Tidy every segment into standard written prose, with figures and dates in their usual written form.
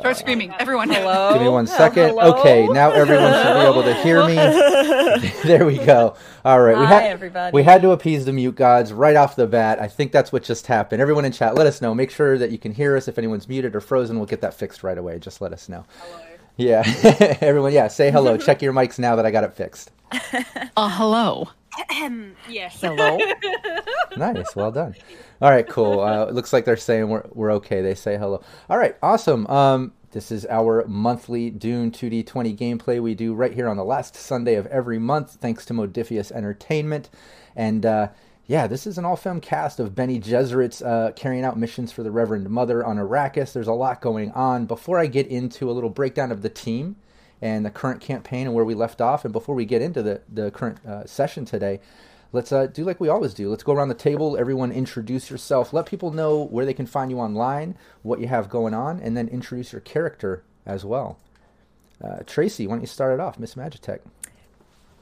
Start screaming, everyone. Hello? Give me 1 second. Hello? Okay, now everyone should be able to hear me. There we go. All right. We had to appease the mute gods right off the bat. I think that's what just happened. Everyone in chat, let us know. Make sure that you can hear us. If anyone's muted or frozen, we'll get that fixed right away. Just let us know. Hello. Yeah. Everyone, yeah, say hello. Check your mics now that I got it fixed. Hello. Yes. Hello. Nice. Well done. All right. Cool. It looks like they're saying we're okay. They say hello. All right. Awesome. This is our monthly Dune 2D20 gameplay we do right here on the last Sunday of every month, thanks to Modiphius Entertainment. And this is an all-film cast of Bene Gesserit's carrying out missions for the Reverend Mother on Arrakis. There's a lot going on. Before I get into a little breakdown of the team and the current campaign and where we left off, and before we get into the current session today, let's do like we always do. Let's go around the table. Everyone introduce yourself. Let people know where they can find you online, what you have going on, and then introduce your character as well. Tracy, why don't you start it off, Miss Magitech?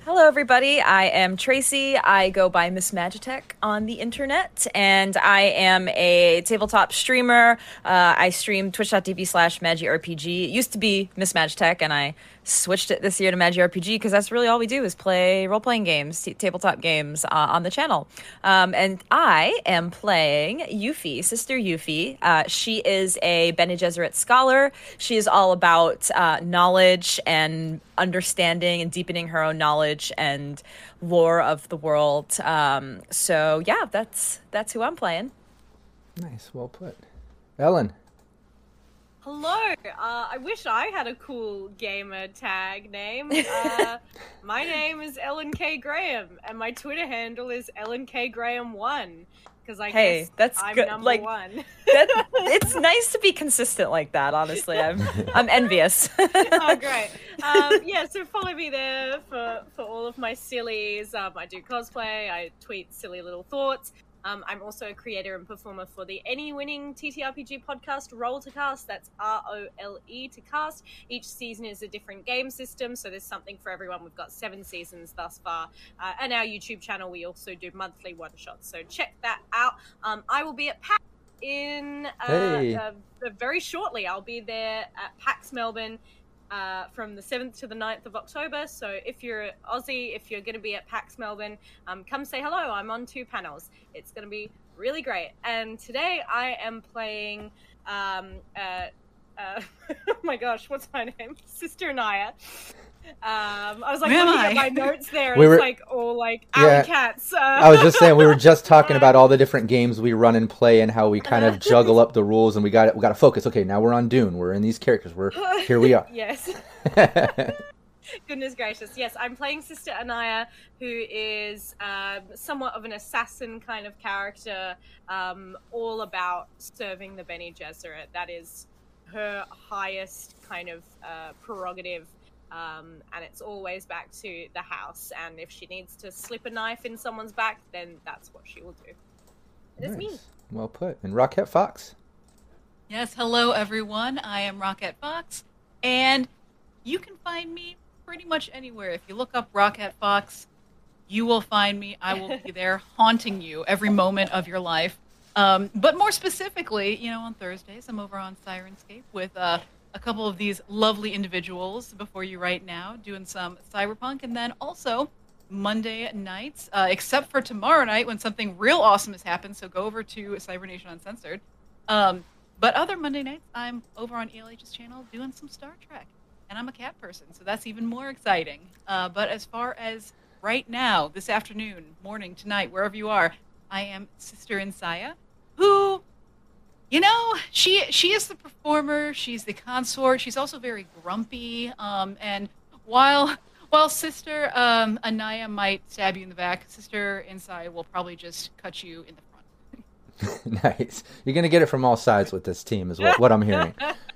Hello, everybody. I am Tracy. I go by Miss Magitech on the internet, and I am a tabletop streamer. I stream twitch.tv/MagiRPG. It used to be Miss Magitech, and I switched it this year to MagiRPG because that's really all we do is play role-playing games, tabletop games on the channel. And I am playing Yuffie, Sister Yuffie. She is a Bene Gesserit scholar. She is all about knowledge and understanding and deepening her own knowledge and lore of the world. That's who I'm playing. Nice, well put. Ellen. Hello, I wish I had a cool gamer tag name. My name is Ellen K Graham, and my Twitter handle is Ellen K Graham1, because I guess that's I'm good. Number one. It's nice to be consistent like that, honestly. I'm envious. Oh, great. So follow me there for all of my sillies. I do cosplay, I tweet silly little thoughts. I'm also a creator and performer for the any-winning TTRPG podcast, Roll to Cast. That's ROLE to Cast. Each season is a different game system, so there's something for everyone. We've got 7 seasons thus far. And our YouTube channel, we also do monthly one-shots, so check that out. I will be at PAX in very shortly. I'll be there at PAX Melbourne from the 7th to the 9th of October. So if you're Aussie, if you're going to be at PAX Melbourne, come say hello. I'm on 2 panels. It's going to be really great. And today I am playing, oh my gosh, what's my name? Sister Anaya. I was like looking at my notes there, and alley cats. I was just saying we were just talking about all the different games we run and play, and how we kind of juggle up the rules, and we got to focus. Okay, now we're on Dune. We're in these characters. Here we are. Yes. Goodness gracious. Yes, I'm playing Sister Anaya, who is somewhat of an assassin kind of character, all about serving the Bene Gesserit. That is her highest kind of prerogative. And it's always back to the house. And if she needs to slip a knife in someone's back, then that's what she will do. Nice. It's me. Well put. And Rocket Fox. Yes, hello everyone. I am Rocket Fox. And you can find me pretty much anywhere. If you look up Rocket Fox, you will find me. I will be there haunting you every moment of your life. But more specifically, you know, on Thursdays, I'm over on Sirenscape with a couple of these lovely individuals before you right now, doing some cyberpunk. And then also Monday nights, except for tomorrow night when something real awesome has happened. So go over to CyberNation Uncensored. But other Monday nights, I'm over on ELH's channel doing some Star Trek. And I'm a cat person, so that's even more exciting. But as far as right now, this afternoon, morning, tonight, wherever you are, I am Sister Insaya, who, you know, she is the performer. She's the consort. She's also very grumpy. And while Sister Anaya might stab you in the back, Sister Insaya will probably just cut you in the front. Nice. You're going to get it from all sides with this team is what I'm hearing.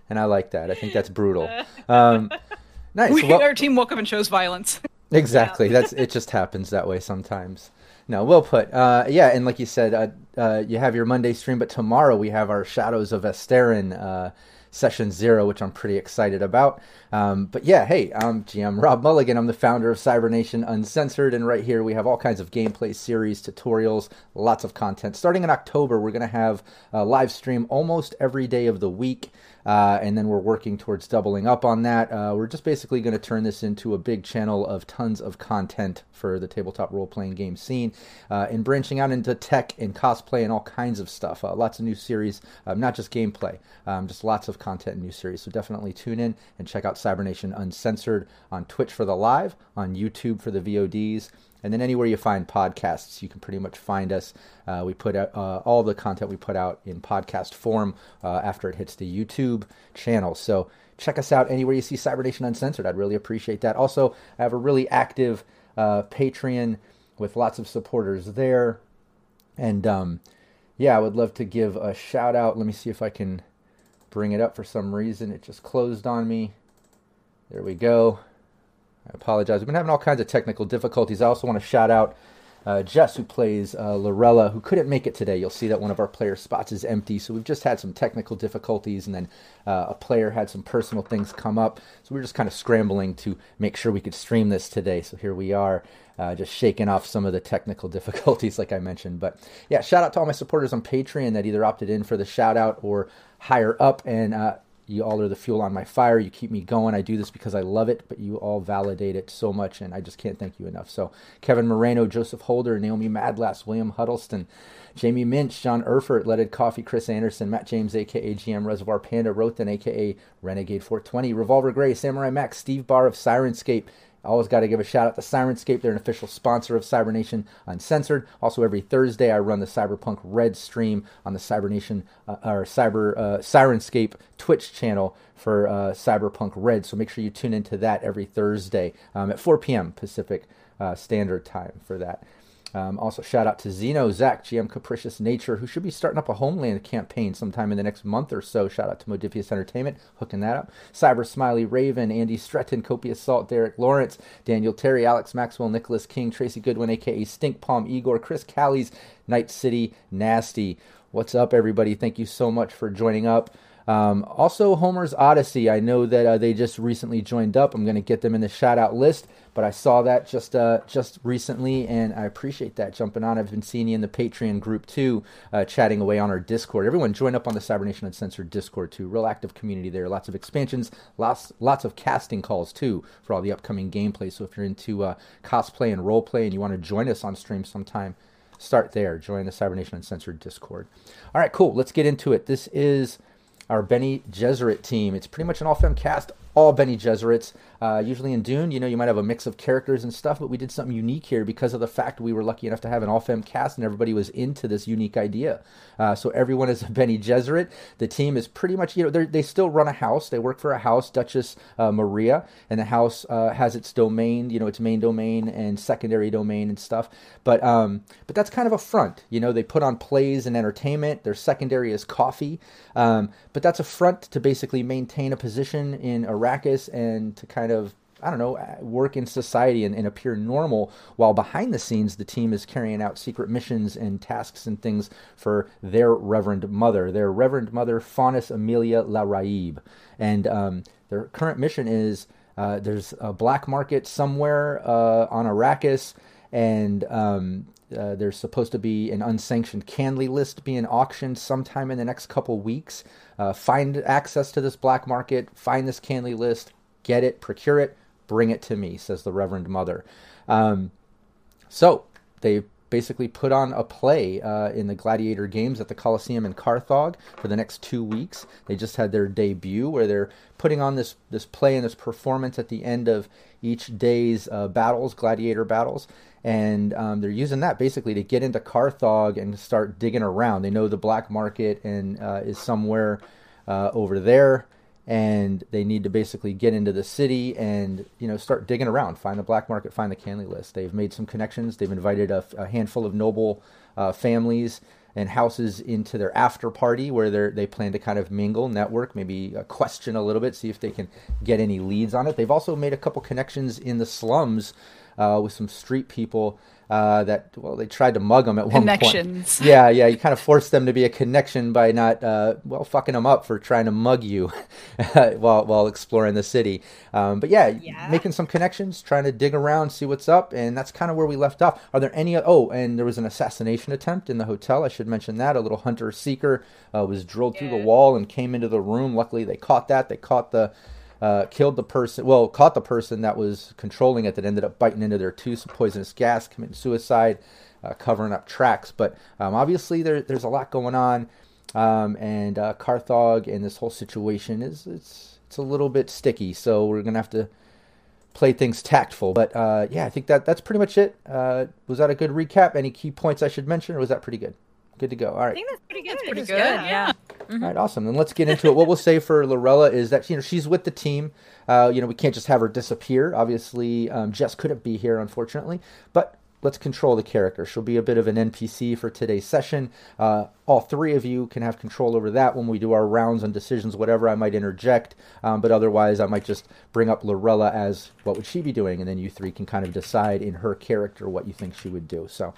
And I like that. I think that's brutal. Nice. Our team woke up and chose violence. Exactly. Yeah. It just happens that way sometimes. No, well put. Yeah, and like you said, you have your Monday stream, but tomorrow we have our Shadows of Esterin Session 0, which I'm pretty excited about. But yeah, hey, I'm GM Rob Mulligan. I'm the founder of CyberNation Uncensored, and right here we have all kinds of gameplay series, tutorials, lots of content. Starting in October, we're going to have a live stream almost every day of the week, and then we're working towards doubling up on that. We're just basically going to turn this into a big channel of tons of content for the tabletop role-playing game scene, and branching out into tech and cosplay and all kinds of stuff. Lots of new series, not just gameplay, just lots of content and new series. So definitely tune in and check out CyberNation Uncensored on Twitch for the live, on YouTube for the VODs, and then anywhere you find podcasts, you can pretty much find us. We put out all the content we put out in podcast form after it hits the YouTube channel. So check us out anywhere you see CyberNation Uncensored. I'd really appreciate that. Also, I have a really active Patreon with lots of supporters there. And yeah, I would love to give a shout out. Let me see if I can bring it up. For some reason, it just closed on me. There we go. I apologize. We've been having all kinds of technical difficulties. I also want to shout out Jess, who plays Lorella, who couldn't make it today. You'll see that one of our player spots is empty. So we've just had some technical difficulties, and then a player had some personal things come up. So we were just kind of scrambling to make sure we could stream this today. So here we are. Just shaking off some of the technical difficulties like I mentioned. But yeah, shout out to all my supporters on Patreon that either opted in for the shout out or higher up. And you all are the fuel on my fire. You keep me going. I do this because I love it, but you all validate it so much, and I just can't thank you enough. So Kevin Moreno, Joseph Holder, Naomi Madlass, William Huddleston, Jamie Minch, John Erfurt, Leaded Coffee, Chris Anderson, Matt James, a.k.a. GM Reservoir Panda, Rothan, a.k.a. Renegade 420, Revolver Gray, Samurai Max, Steve Barr of Sirenscape. I always got to give a shout out to Sirenscape. They're an official sponsor of CyberNation Uncensored. Also, every Thursday I run the Cyberpunk Red stream on the CyberNation Sirenscape Twitch channel for Cyberpunk Red. So make sure you tune into that every Thursday at 4 p.m. Pacific Standard Time for that. Also, shout out to Zeno, Zach, GM Capricious Nature, who should be starting up a Homeland campaign sometime in the next month or so. Shout out to Modiphius Entertainment, hooking that up. Cyber Smiley, Raven, Andy Stretton, Copious Salt, Derek Lawrence, Daniel Terry, Alex Maxwell, Nicholas King, Tracy Goodwin, a.k.a. Stink Palm, Igor, Chris Callies, Night City, Nasty. What's up, everybody? Thank you so much for joining up. Also, Homer's Odyssey. I know that they just recently joined up. I'm going to get them in the shout-out list, but I saw that just recently, and I appreciate that jumping on. I've been seeing you in the Patreon group, too, chatting away on our Discord. Everyone, join up on the CyberNation Uncensored Discord, too. Real active community there. Lots of expansions, lots of casting calls, too, for all the upcoming gameplay. So if you're into cosplay and roleplay and you want to join us on stream sometime, start there. Join the CyberNation Uncensored Discord. All right, cool. Let's get into it. This is our Bene Gesserit team. It's pretty much an all-femme cast, all Bene Gesserits. Usually in Dune, you know, you might have a mix of characters and stuff, but we did something unique here because of the fact we were lucky enough to have an all-femme cast and everybody was into this unique idea. So everyone is a Bene Gesserit. The team is pretty much, you know, they still run a house. They work for a house, Duchess Maria, and the house has its domain, you know, its main domain and secondary domain and stuff. But that's kind of a front. You know, they put on plays and entertainment. Their secondary is coffee. But that's a front to basically maintain a position in Arrakis and to kind of I don't know, work in society and appear normal, while behind the scenes, the team is carrying out secret missions and tasks and things for their Reverend Mother, Faunus Amelia Laraib. And their current mission is there's a black market somewhere on Arrakis, and there's supposed to be an unsanctioned candy list being auctioned sometime in the next couple weeks. Find access to this black market, find this candy list, get it, procure it, bring it to me, says the Reverend Mother. So they basically put on a play in the Gladiator Games at the Colosseum in Carthage for the next 2 weeks. They just had their debut where they're putting on this play and this performance at the end of each day's battles, gladiator battles. And they're using that basically to get into Carthage and start digging around. They know the black market and is somewhere over there, and they need to basically get into the city and, you know, start digging around, find the black market, find the candy list. They've made some connections. They've invited a handful of noble families and houses into their after party where they plan to kind of mingle, network, maybe question a little bit, see if they can get any leads on it. They've also made a couple connections in the slums with some street people they tried to mug them at one point. Connections. Yeah, you kind of forced them to be a connection by not, fucking them up for trying to mug you while exploring the city. But yeah, making some connections, trying to dig around, see what's up, and that's kind of where we left off. Are there any? Oh, and there was an assassination attempt in the hotel. I should mention that. A little hunter-seeker was drilled through the wall and came into the room. Luckily, they caught that. They caught the person that was controlling it, that ended up biting into their tooth, poisonous gas, committing suicide, covering up tracks. But obviously there's a lot going on, and Carthage and this whole situation it's a little bit sticky, so we're going to have to play things tactful. But I think that's pretty much it. Was that a good recap? Any key points I should mention, or was that pretty good? Good to go. All right. I think that's pretty good. It's pretty good. Yeah. Mm-hmm. All right, awesome. Then let's get into it. What we'll say for Lorella is that, you know, she's with the team. We can't just have her disappear. Obviously, Jess couldn't be here, unfortunately. But let's control the character. She'll be a bit of an NPC for today's session. All three of you can have control over that when we do our rounds and decisions, whatever I might interject. But otherwise, I might just bring up Lorella as what would she be doing? And then you three can kind of decide in her character what you think she would do. So,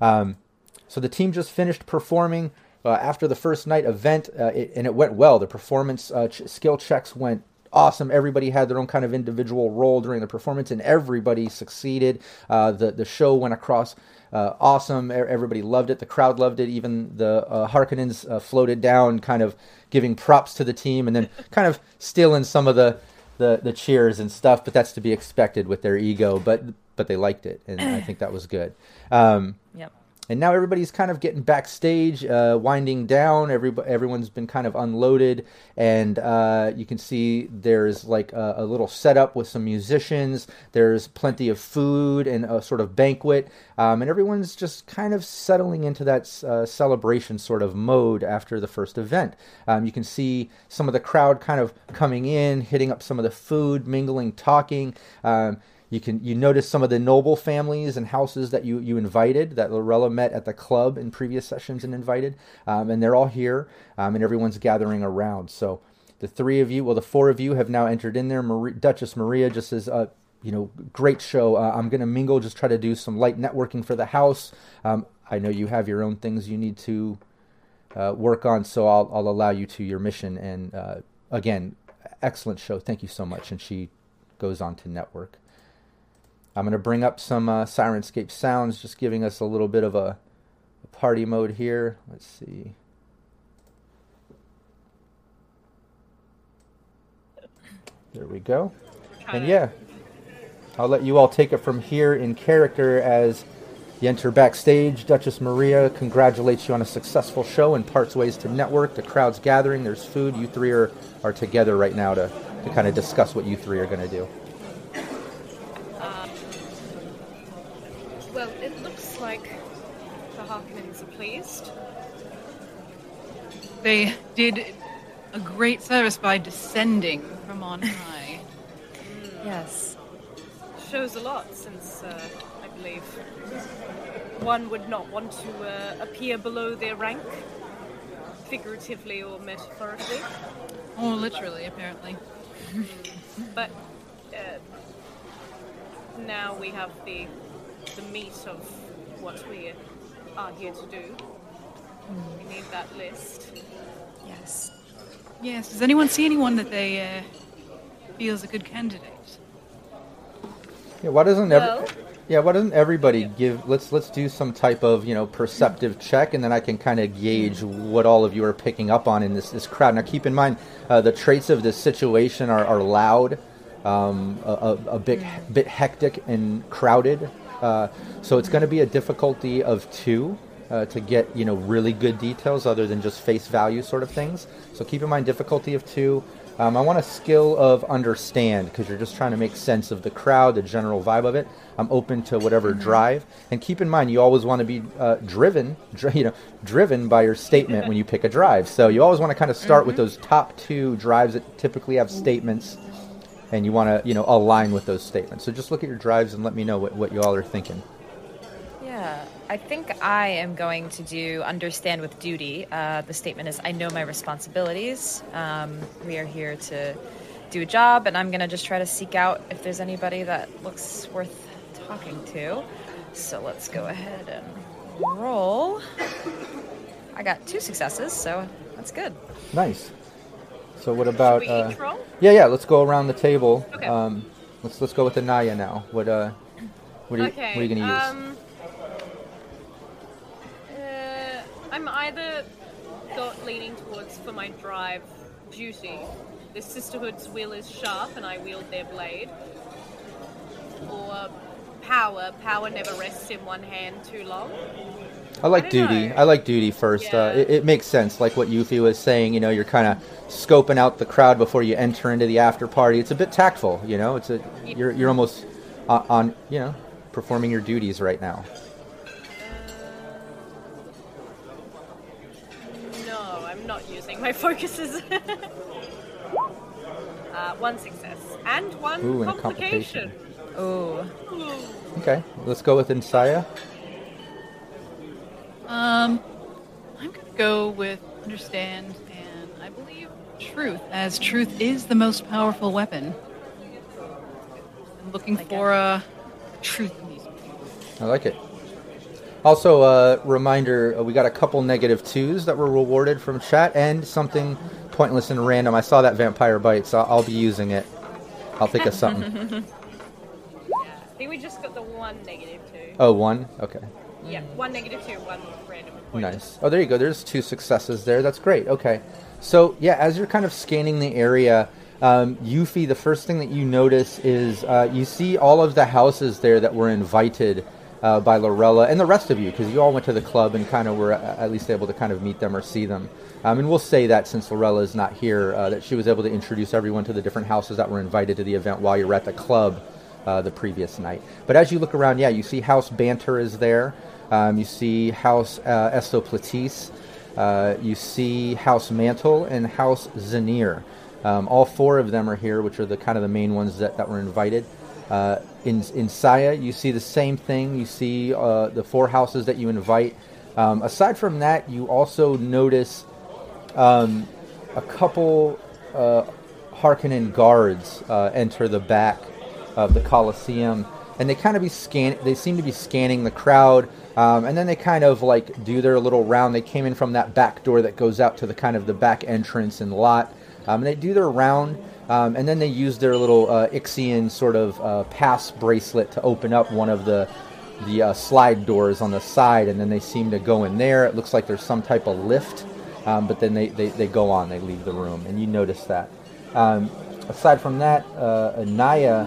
so the team just finished performing. After the first night event, it went well. The performance skill checks went awesome. Everybody had their own kind of individual role during the performance, and everybody succeeded. The show went across awesome. Everybody loved it. The crowd loved it. Even the Harkonnens floated down, kind of giving props to the team, and then kind of stealing some of the cheers and stuff. But that's to be expected with their ego. But they liked it, and I think that was good. Yep. And now everybody's kind of getting backstage, winding down. Everyone's been kind of unloaded. And you can see there's like a little setup with some musicians. There's plenty of food and a sort of banquet. And everyone's just kind of settling into that celebration sort of mode after the first event. You can see some of the crowd kind of coming in, hitting up some of the food, mingling, talking. You notice some of the noble families and houses that you invited, that Lorella met at the club in previous sessions and invited, and they're all here, and everyone's gathering around. So the four of you have now entered in there. Duchess Maria just says, great show. I'm going to mingle, just try to do some light networking for the house. I know you have your own things you need to work on, so I'll allow you to your mission. And again, excellent show. Thank you so much. And she goes on to network. I'm going to bring up some Sirenscape sounds, just giving us a little bit of a party mode here. Let's see. There we go. And I'll let you all take it from here in character as you enter backstage. Duchess Maria congratulates you on a successful show and parts ways to network. The crowd's gathering. There's food. You three are together right now to kind of discuss what you three are going to do. Pleased. They did a great service by descending from on high. Yes. Shows a lot since, I believe, one would not want to appear below their rank, figuratively or metaphorically. Or literally, apparently. But now we have the meat of what we are here to do. Mm. We need that list. Yes. Yes. Does anyone see anyone that they feel is a good candidate? Yeah. Why doesn't everybody give? Let's do some type of perceptive check, and then I can kind of gauge what all of you are picking up on in this crowd. Now, keep in mind the traits of this situation are loud, a bit hectic and crowded. So it's going to be a difficulty of 2 to get really good details other than just face value sort of things. So keep in mind difficulty of 2. I want a skill of understand because you're just trying to make sense of the crowd, the general vibe of it. I'm open to whatever drive, and keep in mind you always want to be driven by your statement when you pick a drive. So you always want to kind of start with those top 2 drives that typically have statements, and you want to align with those statements. So just look at your drives and let me know what you all are thinking. Yeah, I think I am going to do understand with duty. The statement is, I know my responsibilities. We are here to do a job, and I'm going to just try to seek out if there's anybody that looks worth talking to. So let's go ahead and roll. I got 2 successes, so that's good. Nice. So what about... Should we each roll? Yeah, let's go around the table. Okay. Let's go with Anaya now. What are you going to use? I'm either leaning towards, for my drive, duty. The sisterhood's will is sharp and I wield their blade. Or power. Power never rests in one hand too long. I like duty first. Yeah. It makes sense, like what Yuffie was saying. You're kind of scoping out the crowd before you enter into the after party. It's a bit tactful, It's you're almost on performing your duties right now. Not using my focuses. 1 success and 1 complication. Ooh. Okay, let's go with Insaya. I'm going to go with understand and I believe truth, as truth is the most powerful weapon. I'm looking for truth in these people. I like it. Also, reminder, we got a couple negative 2s that were rewarded from chat and something pointless and random. I saw that vampire bite, so I'll be using it. I'll think of something. Yeah, I think we just got the 1 negative 2. Oh, 1? Okay. Yeah, 1 negative 2, 1 random and pointless. Nice. Oh, there you go. There's 2 successes there. That's great. Okay. So, yeah, as you're kind of scanning the area... Yuffie, the first thing that you notice is you see all of the houses there that were invited by Lorella and the rest of you, because you all went to the club and kind of were at least able to kind of meet them or see them. And we'll say that since Lorella is not here, that she was able to introduce everyone to the different houses that were invited to the event while you were at the club the previous night. But as you look around, you see House Banter is there. You see House Estoplatis. You see House Mantle and House Zanir. All 4 of them are here, which are the kind of the main ones that were invited. In Saya, you see the same thing. You see the 4 houses that you invite. Aside from that, you also notice a couple Harkonnen guards enter the back of the Colosseum, and they kind of They seem to be scanning the crowd, and then they kind of like do their little round. They came in from that back door that goes out to the kind of the back entrance and lot, and they do their round. And then they use their little Ixian sort of pass bracelet to open up one of the slide doors on the side, and then they seem to go in there. It looks like there's some type of lift, but then they go on. They leave the room, and you notice that. Aside from that, Anaya,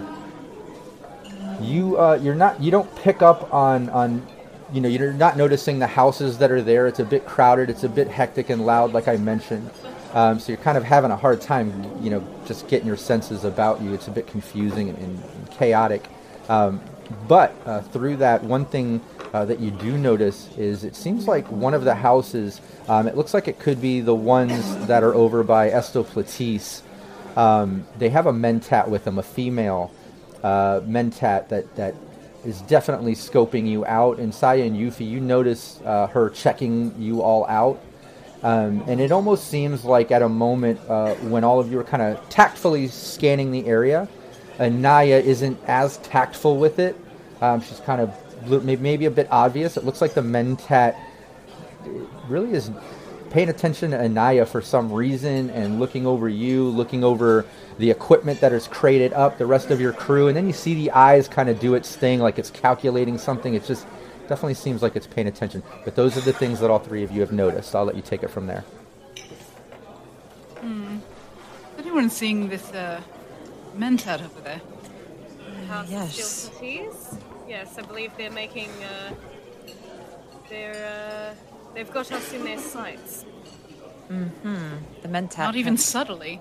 you don't pick up on you're not noticing the houses that are there. It's a bit crowded. It's a bit hectic and loud, like I mentioned. So you're kind of having a hard time, just getting your senses about you. It's a bit confusing and chaotic. But through that, one thing that you do notice is it seems like one of the houses, it looks like it could be the ones that are over by Estoplatis. They have a mentat with them, a female mentat that is definitely scoping you out. And Saya and Yuffie, you notice her checking you all out. And it almost seems like at a moment when all of you are kind of tactfully scanning the area, Anaya isn't as tactful with it. She's kind of maybe a bit obvious. It looks like the Mentat really is paying attention to Anaya for some reason and looking over you, looking over the equipment that is crated up, the rest of your crew, and then you see the eyes kind of do its thing, like it's calculating something. It just definitely seems like it's paying attention. But those are the things that all three of you have noticed. I'll let you take it from there. Anyone seeing this mentat over there? House yes. Yes, I believe they're making. They've got us in their sights. Mm-hmm. The mentat. Not even subtly.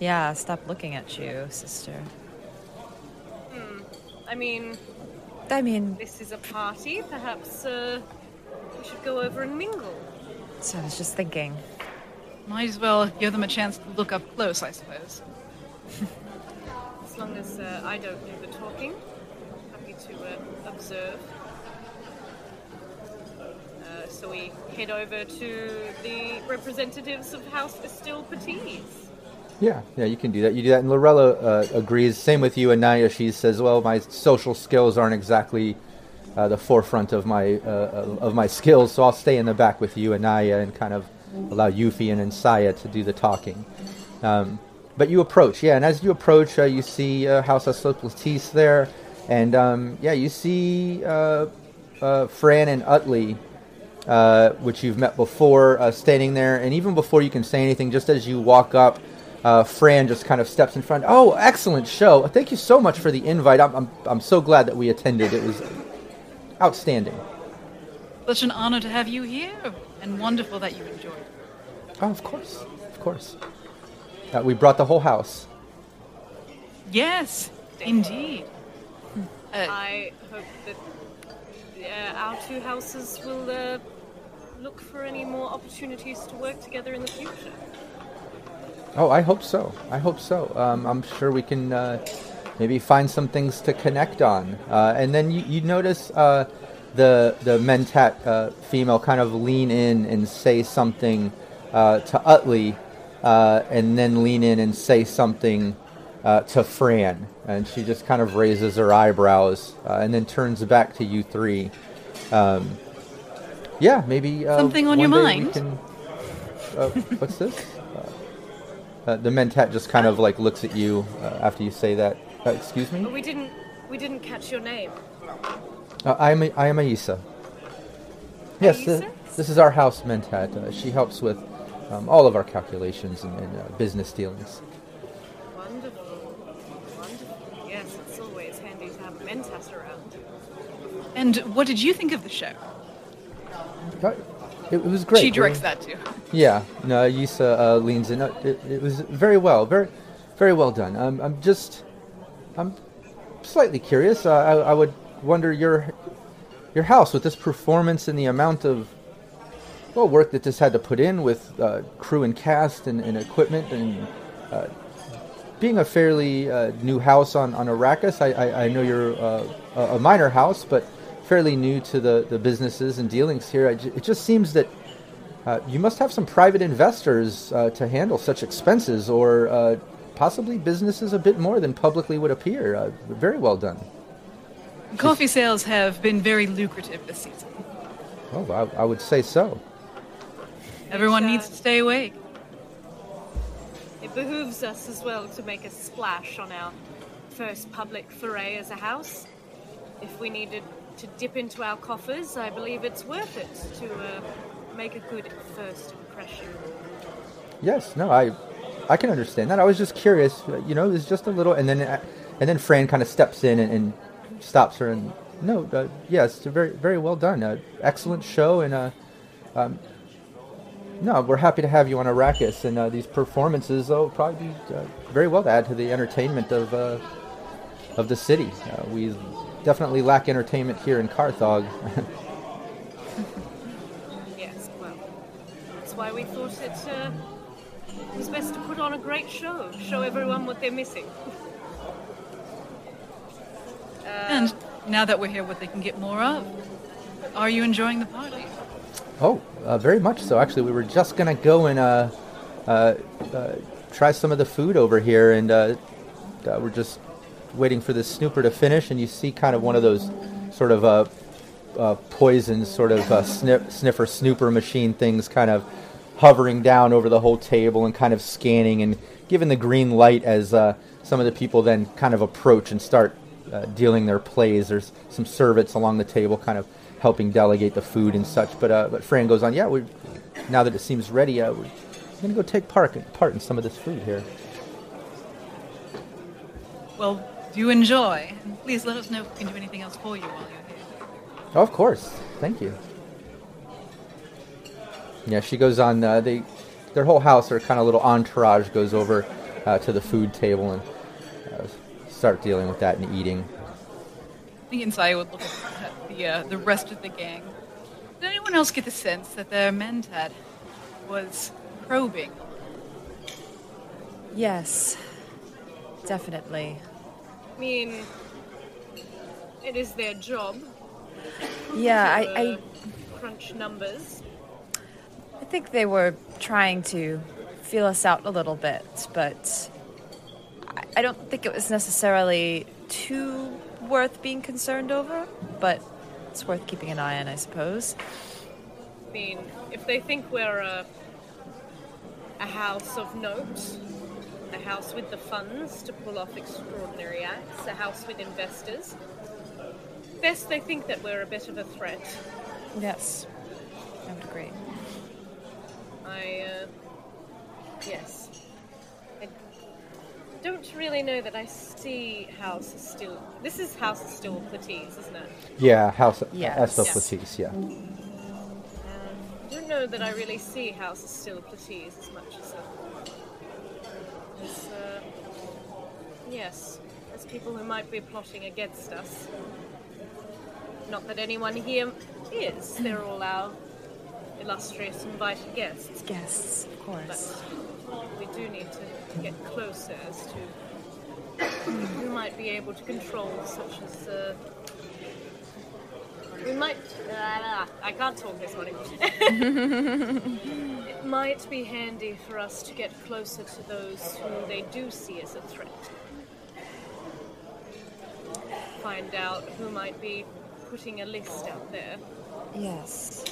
Yeah, stop looking at you, sister. I mean, this is a party. Perhaps we should go over and mingle. So I was just thinking. Might as well give them a chance to look up close, I suppose. As long as I don't do the talking, happy to observe. So we head over to the representatives of House Estoplatis. Yeah, you can do that. You do that, and Lorella agrees. Same with you, Anaya. She says, "Well, my social skills aren't exactly the forefront of my skills, so I'll stay in the back with you, Anaya, and kind of allow Yuffie and Insaya to do the talking." But you approach, and as you approach, you see House Estoplatis there, and you see Fran and Utley. Which you've met before, standing there, and even before you can say anything, just as you walk up, Fran just kind of steps in front. Oh, excellent show! Thank you so much for the invite. I'm so glad that we attended. It was outstanding. Such an honor to have you here, and wonderful that you enjoyed. Oh, of course. We brought the whole house. Yes, indeed. I hope that. Our two houses will look for any more opportunities to work together in the future. Oh, I hope so. I'm sure we can maybe find some things to connect on. And then you notice the Mentat female kind of lean in and say something to Utley, and then lean in and say something to Fran, and she just kind of raises her eyebrows and then turns back to you three. Maybe something on your mind. What's this? The Mentat just kind of like looks at you after you say that. Excuse me. But we didn't catch your name. I am Aisa. Yes, this is our house Mentat. She helps with all of our calculations and business dealings. Mentat around. And what did you think of the show? It was great. She directs that too. Yeah, no, Yusa leans in. It was very well, very, very well done. I'm slightly curious. I would wonder your house with this performance and the amount of work that this had to put in with crew and cast and equipment and. Being a fairly new house on Arrakis, I know you're a minor house, but fairly new to the businesses and dealings here. It just seems that you must have some private investors to handle such expenses, or possibly businesses a bit more than publicly would appear. Very well done. Coffee sales have been very lucrative this season. Oh, I would say so. Everyone needs to stay awake. It behooves us as well to make a splash on our first public foray as a house. If we needed to dip into our coffers, I believe it's worth it to make a good first impression. Yes, no, I can understand that. I was just curious, there's just a little, and then Fran kind of steps in and stops her. And yes, very very well done, excellent show, and No, we're happy to have you on Arrakis, and these performances will probably be very well to add to the entertainment of the city. We definitely lack entertainment here in Carthage. Yes, well, that's why we thought it was best to put on a great show, show everyone what they're missing. And now that we're here, what they can get more of. Are you enjoying the party? Oh, very much so. Actually, we were just going to go and try some of the food over here, and we're just waiting for the snooper to finish, and you see kind of one of those sort of poison sort of sniffer snooper machine things kind of hovering down over the whole table and kind of scanning and giving the green light as some of the people then kind of approach and start dealing their plays. There's some servants along the table kind of helping delegate the food and such. But Fran goes on, yeah, we now that it seems ready, we're going to go take part in some of this food here. Well, you enjoy. Please let us know if we can do anything else for you while you're here. Oh, of course. Thank you. Yeah, she goes on, their whole house, their kind of little entourage goes over to the food table and start dealing with that and eating. I think Insaya would look at the rest of the gang. Did anyone else get the sense that their mentat was probing? Yes, definitely. I mean, it is their job. Yeah, I crunch numbers. I think they were trying to feel us out a little bit, but I don't think it was necessarily too worth being concerned over, but it's worth keeping an eye on, I suppose. I mean, if they think we're a house of note, a house with the funds to pull off extraordinary acts, a house with investors, best they think that we're a bit of a threat. Yes, I would agree. Yes. I don't really know that I see House Estoplatis. This is House Estoplatis, isn't it? Yeah, House Estoplatis, yeah. I don't know that I really see House Estoplatis as much as as people who might be plotting against us. Not that anyone here is. They're all our illustrious invited guests. Guests, of course. But we do need to get closer as to who might be able to control, such as we might. I can't talk this morning. It might be handy for us to get closer to those who they do see as a threat. Find out who might be putting a list out there. Yes.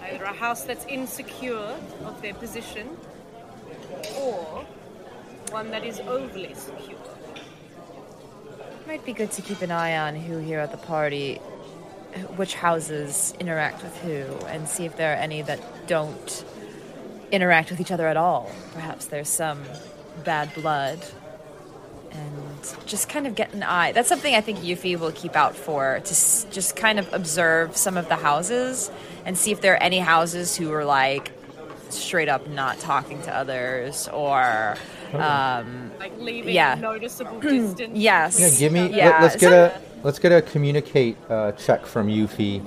Either a house that's insecure of their position, or one that is overly secure. It might be good to keep an eye on who here at the party, which houses interact with who, and see if there are any that don't interact with each other at all. Perhaps there's some bad blood, and just kind of get an eye. That's something I think Yuffie will keep out for, to just kind of observe some of the houses and see if there are any houses who are, like, straight up not talking to others or... like leaving a noticeable distance. Yes. Yeah, let's get a communicate check from Yuffie.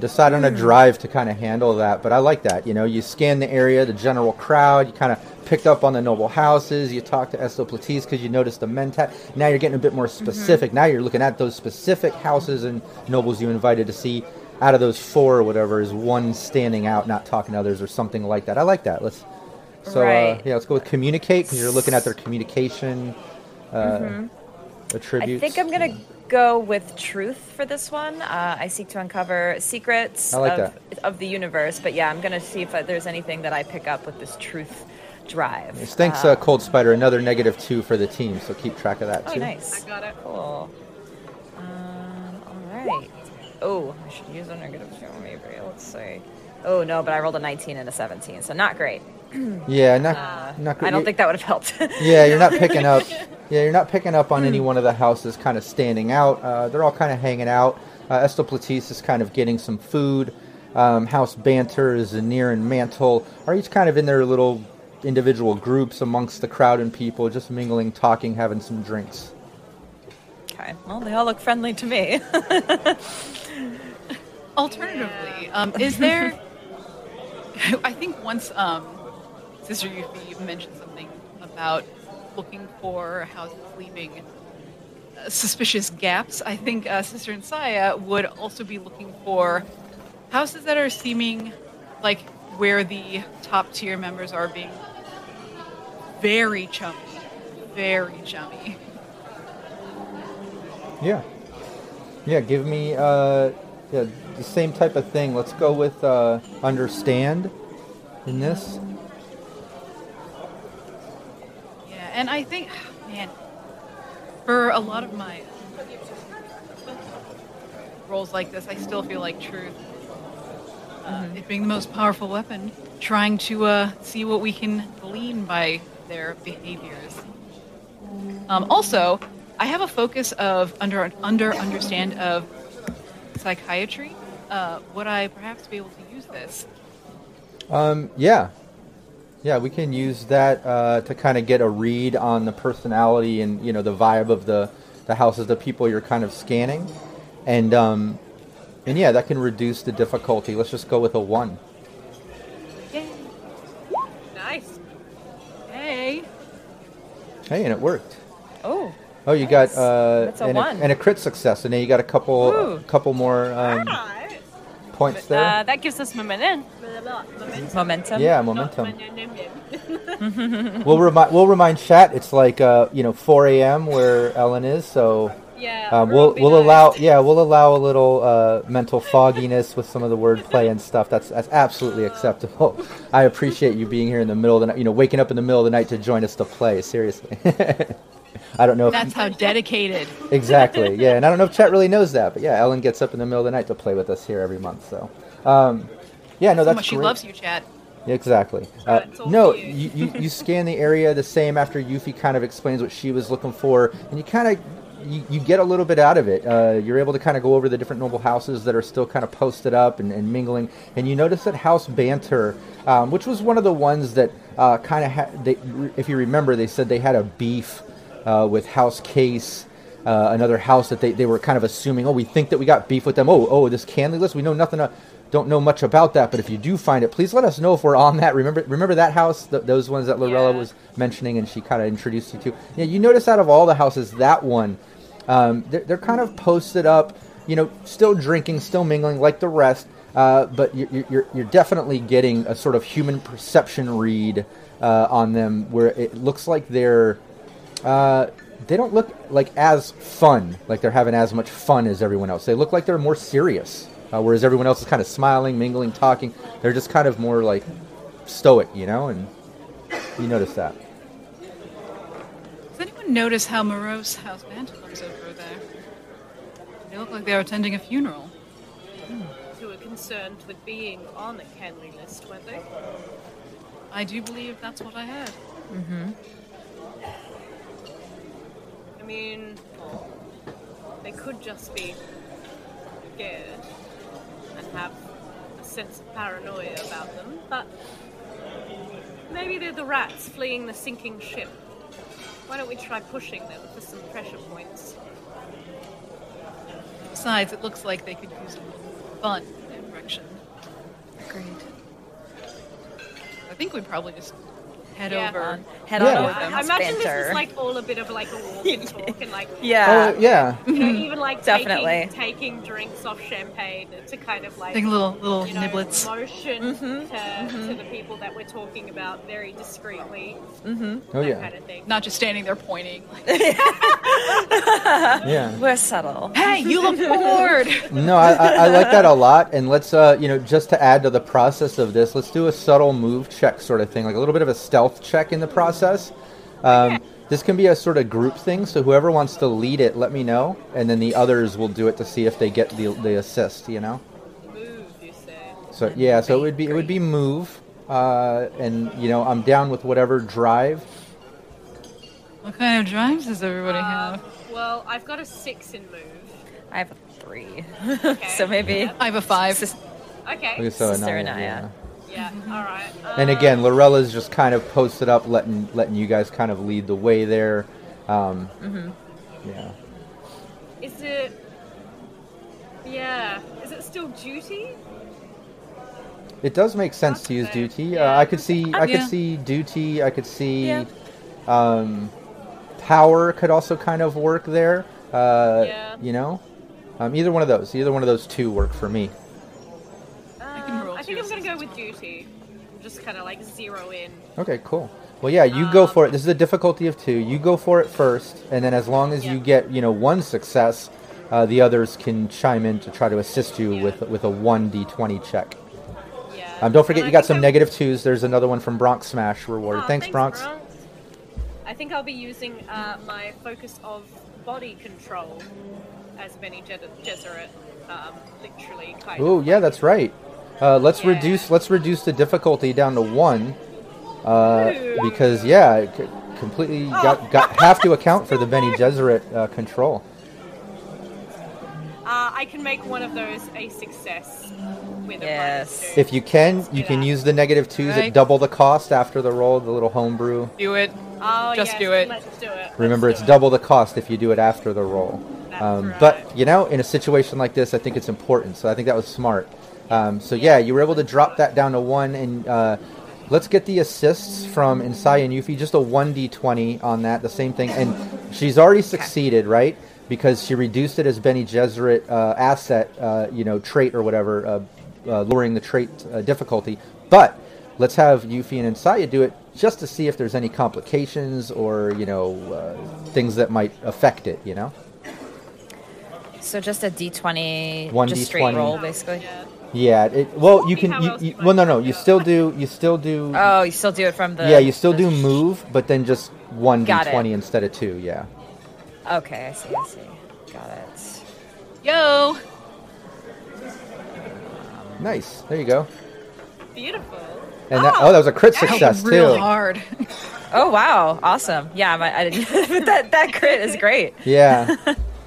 Decide on a drive to kind of handle that. But I like that. You know, you scan the area, the general crowd. You kind of picked up on the noble houses. You talk to Estoplatis because you noticed the mentat. Now you're getting a bit more specific. Mm-hmm. Now you're looking at those specific houses and nobles you invited to see. Out of those four or whatever, is one standing out, not talking to others or something like that. I like that. Let's go with communicate because you're looking at their communication attributes. I think I'm going to go with truth for this one. I seek to uncover secrets of the universe. But yeah, I'm going to see if there's anything that I pick up with this truth drive. Yes, thanks, Cold Spider. Another -2 for the team. So keep track of that too. Oh, nice. I got it. Cool. All right. Oh, I should use a -2, maybe. Let's see. Oh, no, but I rolled a 19 and a 17, so not great. Yeah, not great. I don't think that would have helped. Yeah, you're not picking up on any one of the houses kind of standing out. They're all kind of hanging out. Estoplatis is kind of getting some food. House Banter, Zanir, and Mantle are each kind of in their little individual groups amongst the crowd and people, just mingling, talking, having some drinks. Okay. Well, they all look friendly to me. Alternatively, is there... I think once Sister Yuffie mentioned something about looking for houses leaving suspicious gaps. I think Sister Insaya would also be looking for houses that are seeming like where the top-tier members are being very chummy. Yeah. Yeah, give me the same type of thing. Let's go with understand in this. Yeah, and I think, man, for a lot of my roles like this, I still feel like truth, it being the most powerful weapon, trying to see what we can glean by their behaviors. Also, I have a focus of understand of psychiatry. Would I perhaps be able to use this? Yeah, we can use that to kind of get a read on the personality and, you know, the vibe of the houses, the people you're kind of scanning, and yeah, that can reduce the difficulty. Let's just go with a 1. Yay! Nice. Hey. Hey, and it worked. Oh. Oh, you nice. Got and a crit success, and then you got a couple more points there. That gives us momentum. Yeah, momentum. We'll remind chat. It's like 4 a.m. where Ellen is, so yeah, we'll allow a little mental fogginess with some of the wordplay and stuff. That's absolutely acceptable. I appreciate you being here in the middle of the night. Waking up in the middle of the night to join us to play. Seriously. I don't know if that's how dedicated. Exactly, yeah, and I don't know if chat really knows that, but yeah, Ellen gets up in the middle of the night to play with us here every month. So, yeah, no, that's great. She loves you, chat. Yeah, exactly. No, you scan the area the same after Yuffie kind of explains what she was looking for, and you kind of you get a little bit out of it. You're able to kind of go over the different noble houses that are still kind of posted up and mingling, and you notice that House Banter, which was one of the ones that kind of if you remember, they said they had a beef. With House Case, another house that they were kind of assuming, we think that we got beef with them. Oh, this Canley list, we know nothing, don't know much about that, but if you do find it, please let us know if we're on that. Remember that house, those ones that Lorella was mentioning and she kind of introduced you to. Yeah, you notice out of all the houses, that one, they're kind of posted up, still drinking, still mingling like the rest, but you're definitely getting a sort of human perception read on them where it looks like they're... they don't look like as fun, like they're having as much fun as everyone else. They look like they're more serious, whereas everyone else is kind of smiling, mingling, talking. They're just kind of more like stoic, and you notice that. Does anyone notice how morose House Mantle is over there? They look like they're attending a funeral. Who were concerned with being on the Canley list, weren't they? I do believe that's what I heard. Mm-hmm. I mean, they could just be scared and have a sense of paranoia about them, but maybe they're the rats fleeing the sinking ship. Why don't we try pushing them for some pressure points? Besides, it looks like they could use a little fun in that direction. Agreed. I think we probably just... Head on over. I imagine this is all a bit of a walk and talk and yeah. Oh, yeah. Even definitely taking drinks off champagne to kind of little niblets. Motion to the people that we're talking about very discreetly. Mm-hmm. Oh yeah. Kind of thing. Not just standing there pointing. Yeah. We're subtle. Hey, you look bored. No, I like that a lot. And let's just to add to the process of this, let's do a subtle move check sort of thing, like a little bit of a stealth check in the process. This can be a sort of group thing, so whoever wants to lead it, let me know, and then the others will do it to see if they get the assist. Move, you say. So yeah, so it would be move, and I'm down with whatever drive. What kind of drives does everybody have? Well, I've got a 6 in move. I have a 3, okay. So maybe I have a 5. Okay, so Sister Anaya. Yeah. Yeah, all right. And again, Lorella's just kind of posted up, letting you guys kind of lead the way there. Yeah. Is it still duty? It does make sense to use duty. Yeah. I could see duty. I could see power could also kind of work there. Either one of those. Either one of those two work for me. I think I'm going to go with duty. I'm just kind of zero in. Okay, cool. Well, yeah, you go for it. This is a difficulty of 2. You go for it first, and then as long as you get, you know, 1 success, the others can chime in to try to assist you with a 1d20 check. Yeah. Don't forget, you got some negative 2s. There's another one from Bronx Smash rewarded. Oh, thanks, Bronx. I think I'll be using my focus of body control as Bene Gesserit, literally. Oh, yeah, that's right. Let's reduce the difficulty down to 1. Because yeah, it completely got have to account for the Bene Gesserit control. I can make one of those a success with a minus 2. If you can, you can use the negative 2s at double the cost after the roll. The little homebrew. Do it. Oh, just do it. Let's do it. Remember, it's double the cost if you do it after the roll. Right. But you know, in a situation like this, I think it's important. So I think that was smart. So you were able to drop that down to 1 and. Let's get the assists from Insaya and Yuffie. Just a 1d20 on that, the same thing. And she's already succeeded, right? Because she reduced it as Bene Gesserit trait or whatever, lowering the trait difficulty. But let's have Yuffie and Insaya do it just to see if there's any complications or, you know, things that might affect it, you know? So just a d20, just straight roll, basically? Yeah. Yeah. You still do. Oh, you still do it from the. Yeah, you still do move, but then just 1d20 instead of 2. Yeah. Okay, I see. Got it. Yo. Nice. There you go. Beautiful. And that was a crit success too. Real hard. Oh wow! Awesome. Yeah, that crit is great. Yeah.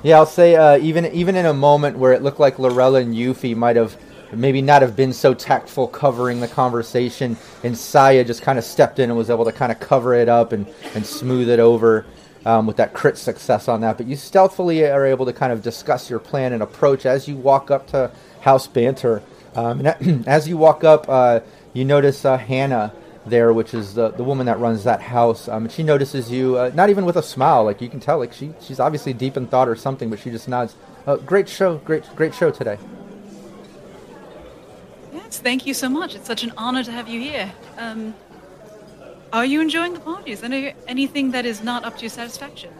Yeah, I'll say even in a moment where it looked like Lorella and Yuffie might have. Maybe not have been so tactful covering the conversation, and Saya just kind of stepped in and was able to kind of cover it up and smooth it over with that crit success on that. But you stealthily are able to kind of discuss your plan and approach as you walk up to House Banter. And as you walk up, you notice Hannah there, which is the woman that runs that house. And she notices you, not even with a smile. Like you can tell, like she's obviously deep in thought or something, but she just nods. Great show today. Thank you so much. It's such an honor to have you here. Are you enjoying the party? Is there anything that is not up to your satisfaction?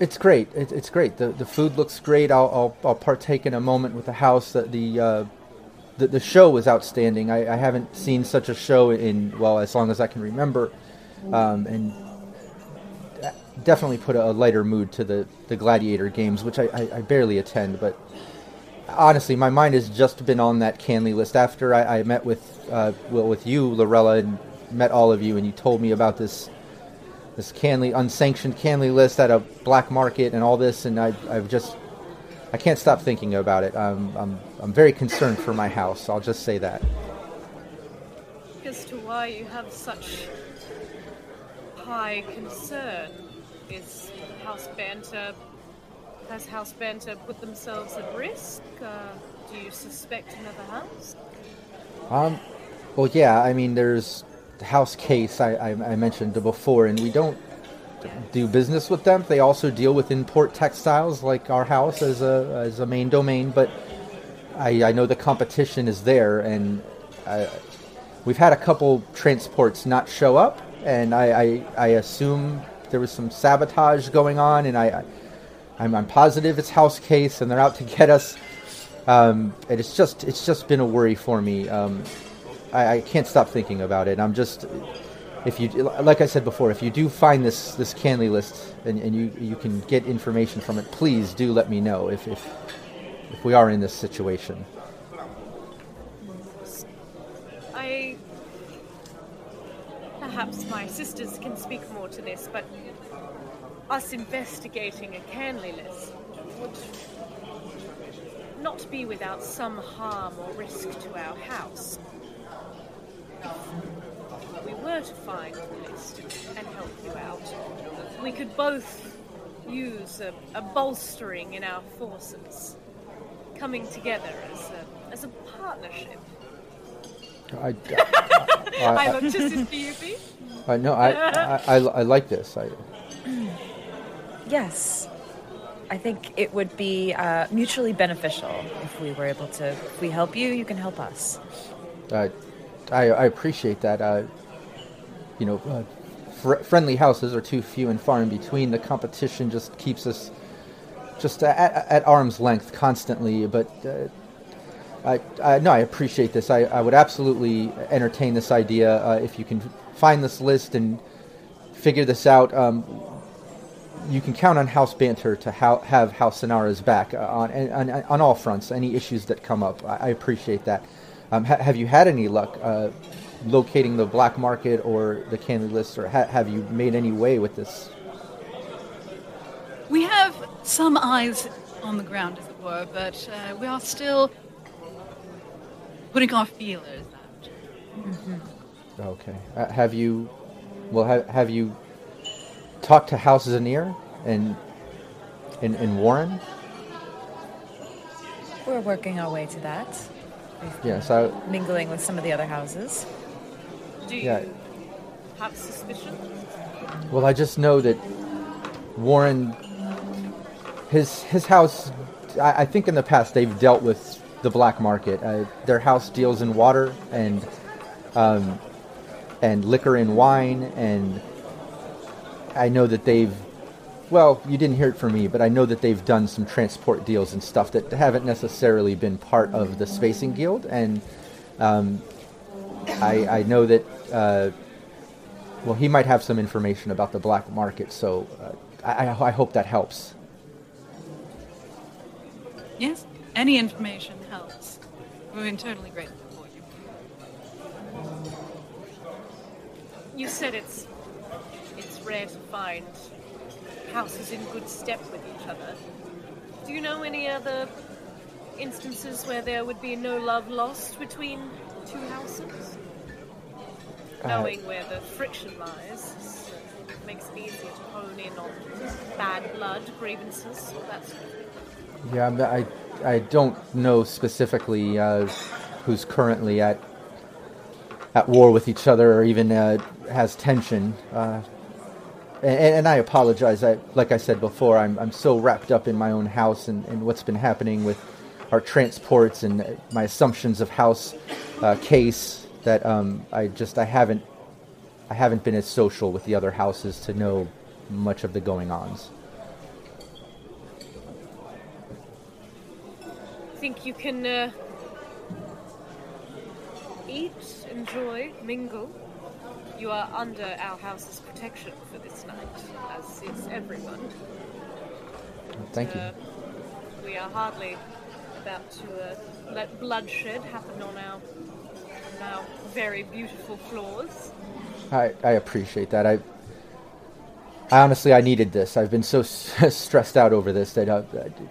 It's great. It's great. The food looks great. I'll partake in a moment with the house. The show was outstanding. I haven't seen such a show in as long as I can remember, and definitely put a lighter mood to the gladiator games, which I barely attend, but. Honestly, my mind has just been on that Canly list. After I met with you, Lorella, and met all of you, and you told me about this Canly, unsanctioned Canly list at a black market and all this, and I can't stop thinking about it. I'm very concerned for my house. I'll just say that. As to why you have such high concern is House Banter. Has House Banter put themselves at risk? Do you suspect another house? Well, yeah. I mean, there's the House Case I mentioned before, and we don't do business with them. They also deal with import textiles, like our house as a main domain. But I know the competition is there, and we've had a couple transports not show up, and I assume there was some sabotage going on, and I'm positive it's House Case, and they're out to get us. And it's just been a worry for me. I can't stop thinking about it. I'm just, like I said before, if you do find this Canly list and you can get information from it, please do let me know if we are in this situation. Perhaps my sisters can speak more to this, but. Us investigating a Canly list would not be without some harm or risk to our house. If we were to find the list and help you out, we could both use a bolstering in our forces, coming together as a partnership. I look just into you, Pete. No, I like this. Yes, I think it would be mutually beneficial if we help you, you can help us. I appreciate that. Friendly houses are too few and far in between. The competition just keeps us just at arm's length constantly. But I appreciate this. I would absolutely entertain this idea if you can find this list and figure this out. You can count on House Banter to have House Sanara's back on all fronts, any issues that come up. I appreciate that. Have you had any luck locating the black market or the candy list, or have you made any way with this? We have some eyes on the ground, as it were, but we are still putting our feelers out. Mm-hmm. Okay. Have you talked to House Zanir and Warren? We're working our way to that. Mingling with some of the other houses. Do you have suspicion? Well, I just know that Warren, his house, I think in the past they've dealt with the black market. Their house deals in water and liquor and wine, and I know that they've, well, you didn't hear it from me, but I know that they've done some transport deals and stuff that haven't necessarily been part of the Spacing Guild, and I know that, he might have some information about the black market, so I hope that helps. Yes, any information helps. We're internally grateful for you. You said it's rare to find houses in good step with each other. Do you know any other instances where there would be no love lost between two houses? Knowing where the friction lies makes it easier to hone in on bad blood, grievances, all that sort of thing. Yeah, I don't know specifically who's currently at war with each other or even has tension. And I apologize. Like I said before, I'm so wrapped up in my own house and what's been happening with our transports and my assumptions of House Case that I haven't been as social with the other houses to know much of the going-ons. I think you can eat, enjoy, mingle. You are under our house's protection for this night, as is everyone. Thank you. We are hardly about to let bloodshed happen on our very beautiful floors. I appreciate that. I honestly, I needed this. I've been so stressed out over this that,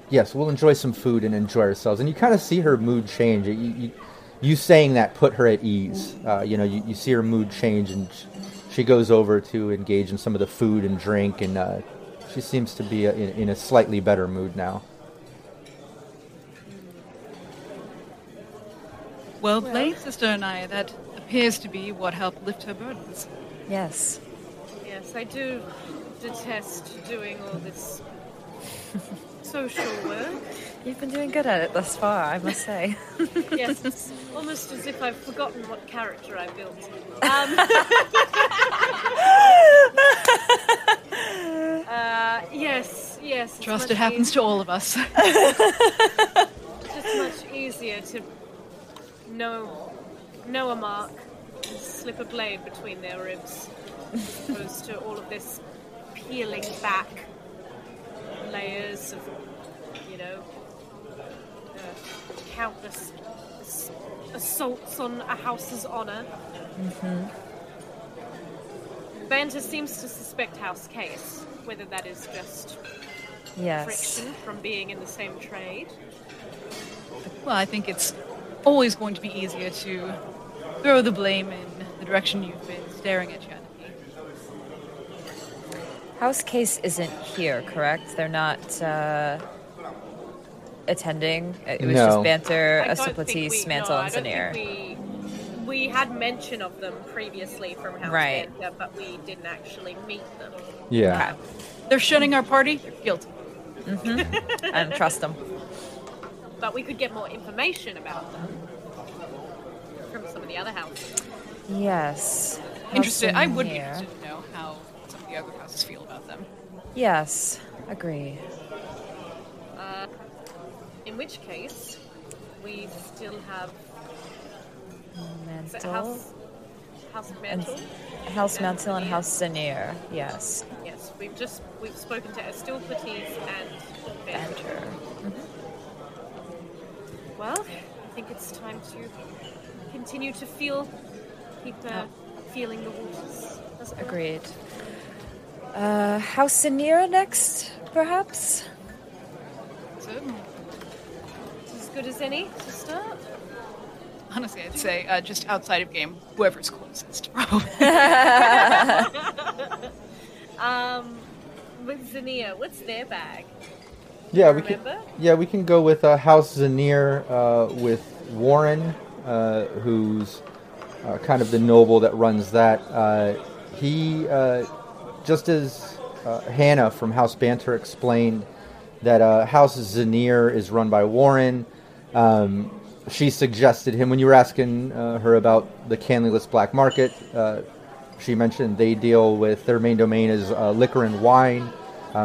yes, we'll enjoy some food and enjoy ourselves. And you kind of see her mood change. You saying that put her at ease. You see her mood change, and she goes over to engage in some of the food and drink, and she seems to be in a slightly better mood now. Well played, Sister Anaya. That appears to be what helped lift her burdens. Yes. Yes, I do detest doing all this social work. You've been doing good at it thus far, I must say. Yes, it's almost as if I've forgotten what character I built. Yes. Trust it happens to all of us. It's much easier to know a mark and slip a blade between their ribs as opposed to all of this peeling back layers of, countless assaults on a house's honor. Mm-hmm. Banter seems to suspect House Case, whether that is just friction from being in the same trade. Well, I think it's always going to be easier to throw the blame in the direction you've been staring at your enemy. House Case isn't here, correct? They're not... attending. It was just Banter, Estoplatis, Mantle, and Zanir. We had mention of them previously from House Banter, but we didn't actually meet them. Yeah. Okay. They're shunning our party. They're guilty. Mm-hmm. I don't trust them. But we could get more information about them from some of the other houses. Yes. Interested. I would be interested to know how some of the other houses feel about them. Yes, agree. In which case, we still have Mantle. House Mantle? House Mantle and House Zanir, yes. Yes, we've spoken to Estoplatis and Banter. Mm-hmm. Well, I think it's time to continue to keep feeling the waters. Agreed. House Zanir next, perhaps? Certainly. As good as any to start. Honestly, I'd say just outside of game, whoever's closest, probably. With Zanir, what's their bag? Yeah, we can go with House Zanir with Warren, who's kind of the noble that runs that. He, just as Hannah from House Banter explained, that House Zanir is run by Warren. She suggested him when you were asking her about the canlyless black market. She mentioned they deal with, their main domain is liquor and wine.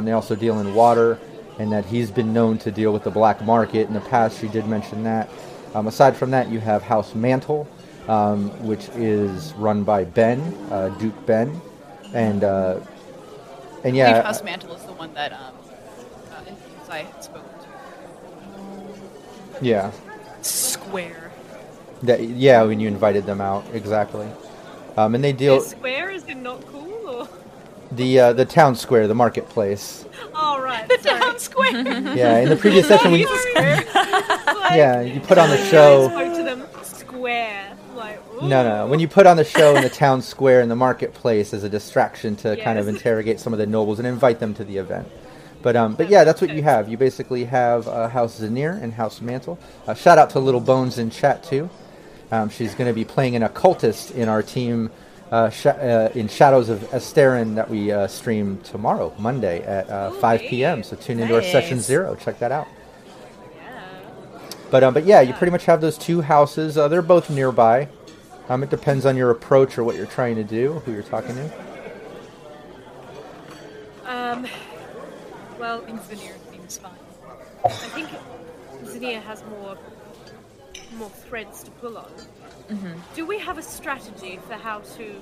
They also deal in water, and that he's been known to deal with the black market in the past. She did mention that. Aside from that, you have House Mantle, which is run by Ben, Duke Ben, and yeah. I think House Mantle is the one that I had spoken to. Yeah. Square. Yeah, when you invited them out, exactly. And they deal. Is square is in not cool, or the town square, the marketplace. All right, the town square. Yeah, in the previous session we. Yeah, you put on the show. I spoke to them square. Like, no. When you put on the show in the town square in the marketplace as a distraction to kind of interrogate some of the nobles and invite them to the event. But yeah, that's what you have. You basically have House Zanir and House Mantle. Shout out to Little Bones in chat too. She's going to be playing an occultist in our team in Shadows of Esterin that we stream tomorrow, Monday at 5 p.m. So tune into our session 0. Check that out. Yeah. But yeah, you pretty much have those two houses. They're both nearby. It depends on your approach or what you're trying to do, who you're talking to. Well, I think Zanir seems fine. I think Zanir has more threads to pull on. Mm-hmm. Do we have a strategy for how to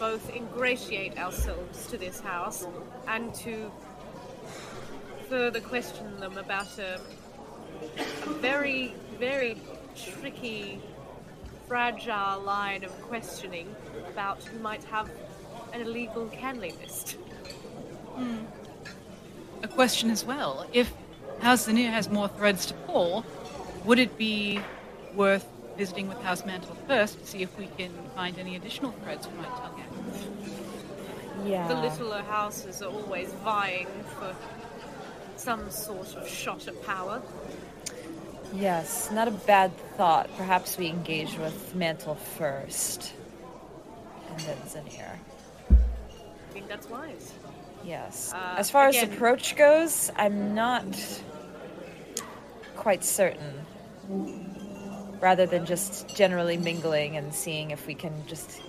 both ingratiate ourselves to this house and to further question them about a very, very tricky, fragile line of questioning about who might have an illegal canly list? Mm. A question as well. If House Zanir has more threads to pull, would it be worth visiting with House Mantle first to see if we can find any additional threads we might tug at? Yeah. The littler houses are always vying for some sort of shot at power. Yes, not a bad thought. Perhaps we engage with Mantle first and then Zanir. I think that's wise. Yes. As far as approach goes, I'm not quite certain. Rather than just generally mingling and seeing if we can just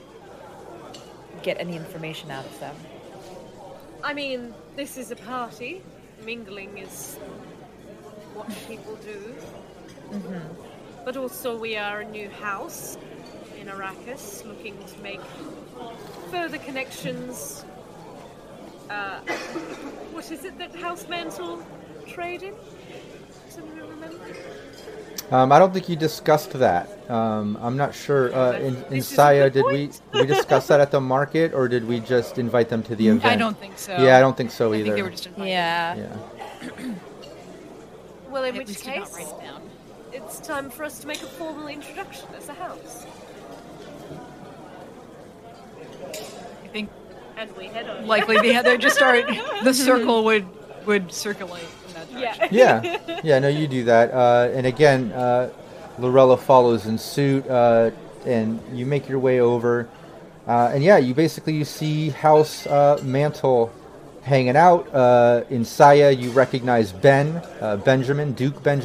get any information out of them. I mean, this is a party. Mingling is what people do. Mm-hmm. But also we are a new house in Arrakis looking to make further connections. What is it that House Mantle trade in? Does anyone remember? I don't think you discussed that. I'm not sure. In Saya, did we discuss that at the market, or did we just invite them to the event? I don't think so. Yeah, I don't think so either. I think they were just invited. Yeah. Well, in which case, it's time for us to make a formal introduction as a house. I think. And we head on. Likely the other just start. The circle would circulate in that direction. Yeah. No, you do that. And again, Lorella follows in suit, and you make your way over. And yeah, you see House Mantle hanging out. In Saya, you recognize Ben, Benjamin, Duke Ben,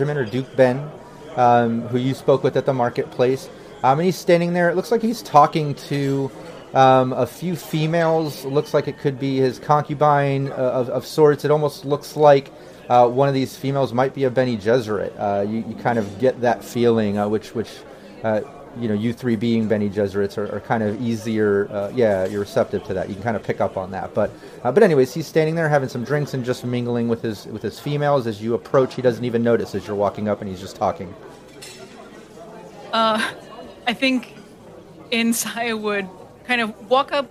who you spoke with at the marketplace. And he's standing there. It looks like he's talking to a few females. Looks like it could be his concubine of sorts. It almost looks like one of these females might be a Bene Gesserit. You kind of get that feeling, which you three being Bene Gesserits are kind of easier. You're receptive to that. You can kind of pick up on that. But anyways, he's standing there having some drinks and just mingling with his females. As you approach, he doesn't even notice as you're walking up, and he's just talking. I think Insaya would kind of walk up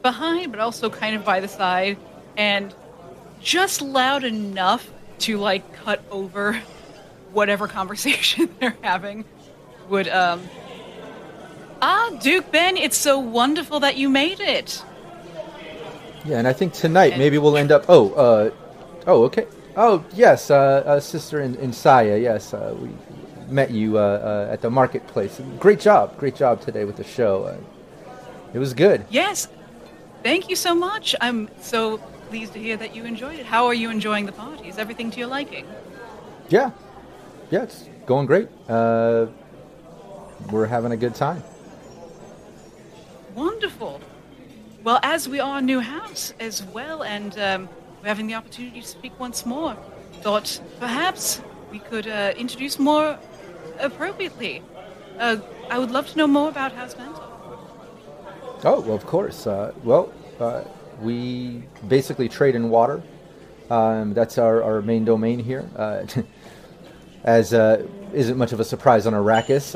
behind, but also kind of by the side, and just loud enough to like cut over whatever conversation they're having. Would Duke Ben, it's so wonderful that you made it. Yeah, and I think tonight maybe we'll end up. Okay. Oh yes, Sister Insaya. Yes, we met you at the marketplace. Great job today with the show. It was good. Yes, thank you so much. I'm so pleased to hear that you enjoyed it. How are you enjoying the party? Is everything to your liking? Yeah, it's going great. We're having a good time. Wonderful. Well, as we are a new house as well, and we're having the opportunity to speak once more, thought perhaps we could introduce more appropriately. I would love to know more about House Mantle. Oh, well, of course. We basically trade in water. That's our main domain here. As isn't much of a surprise on Arrakis,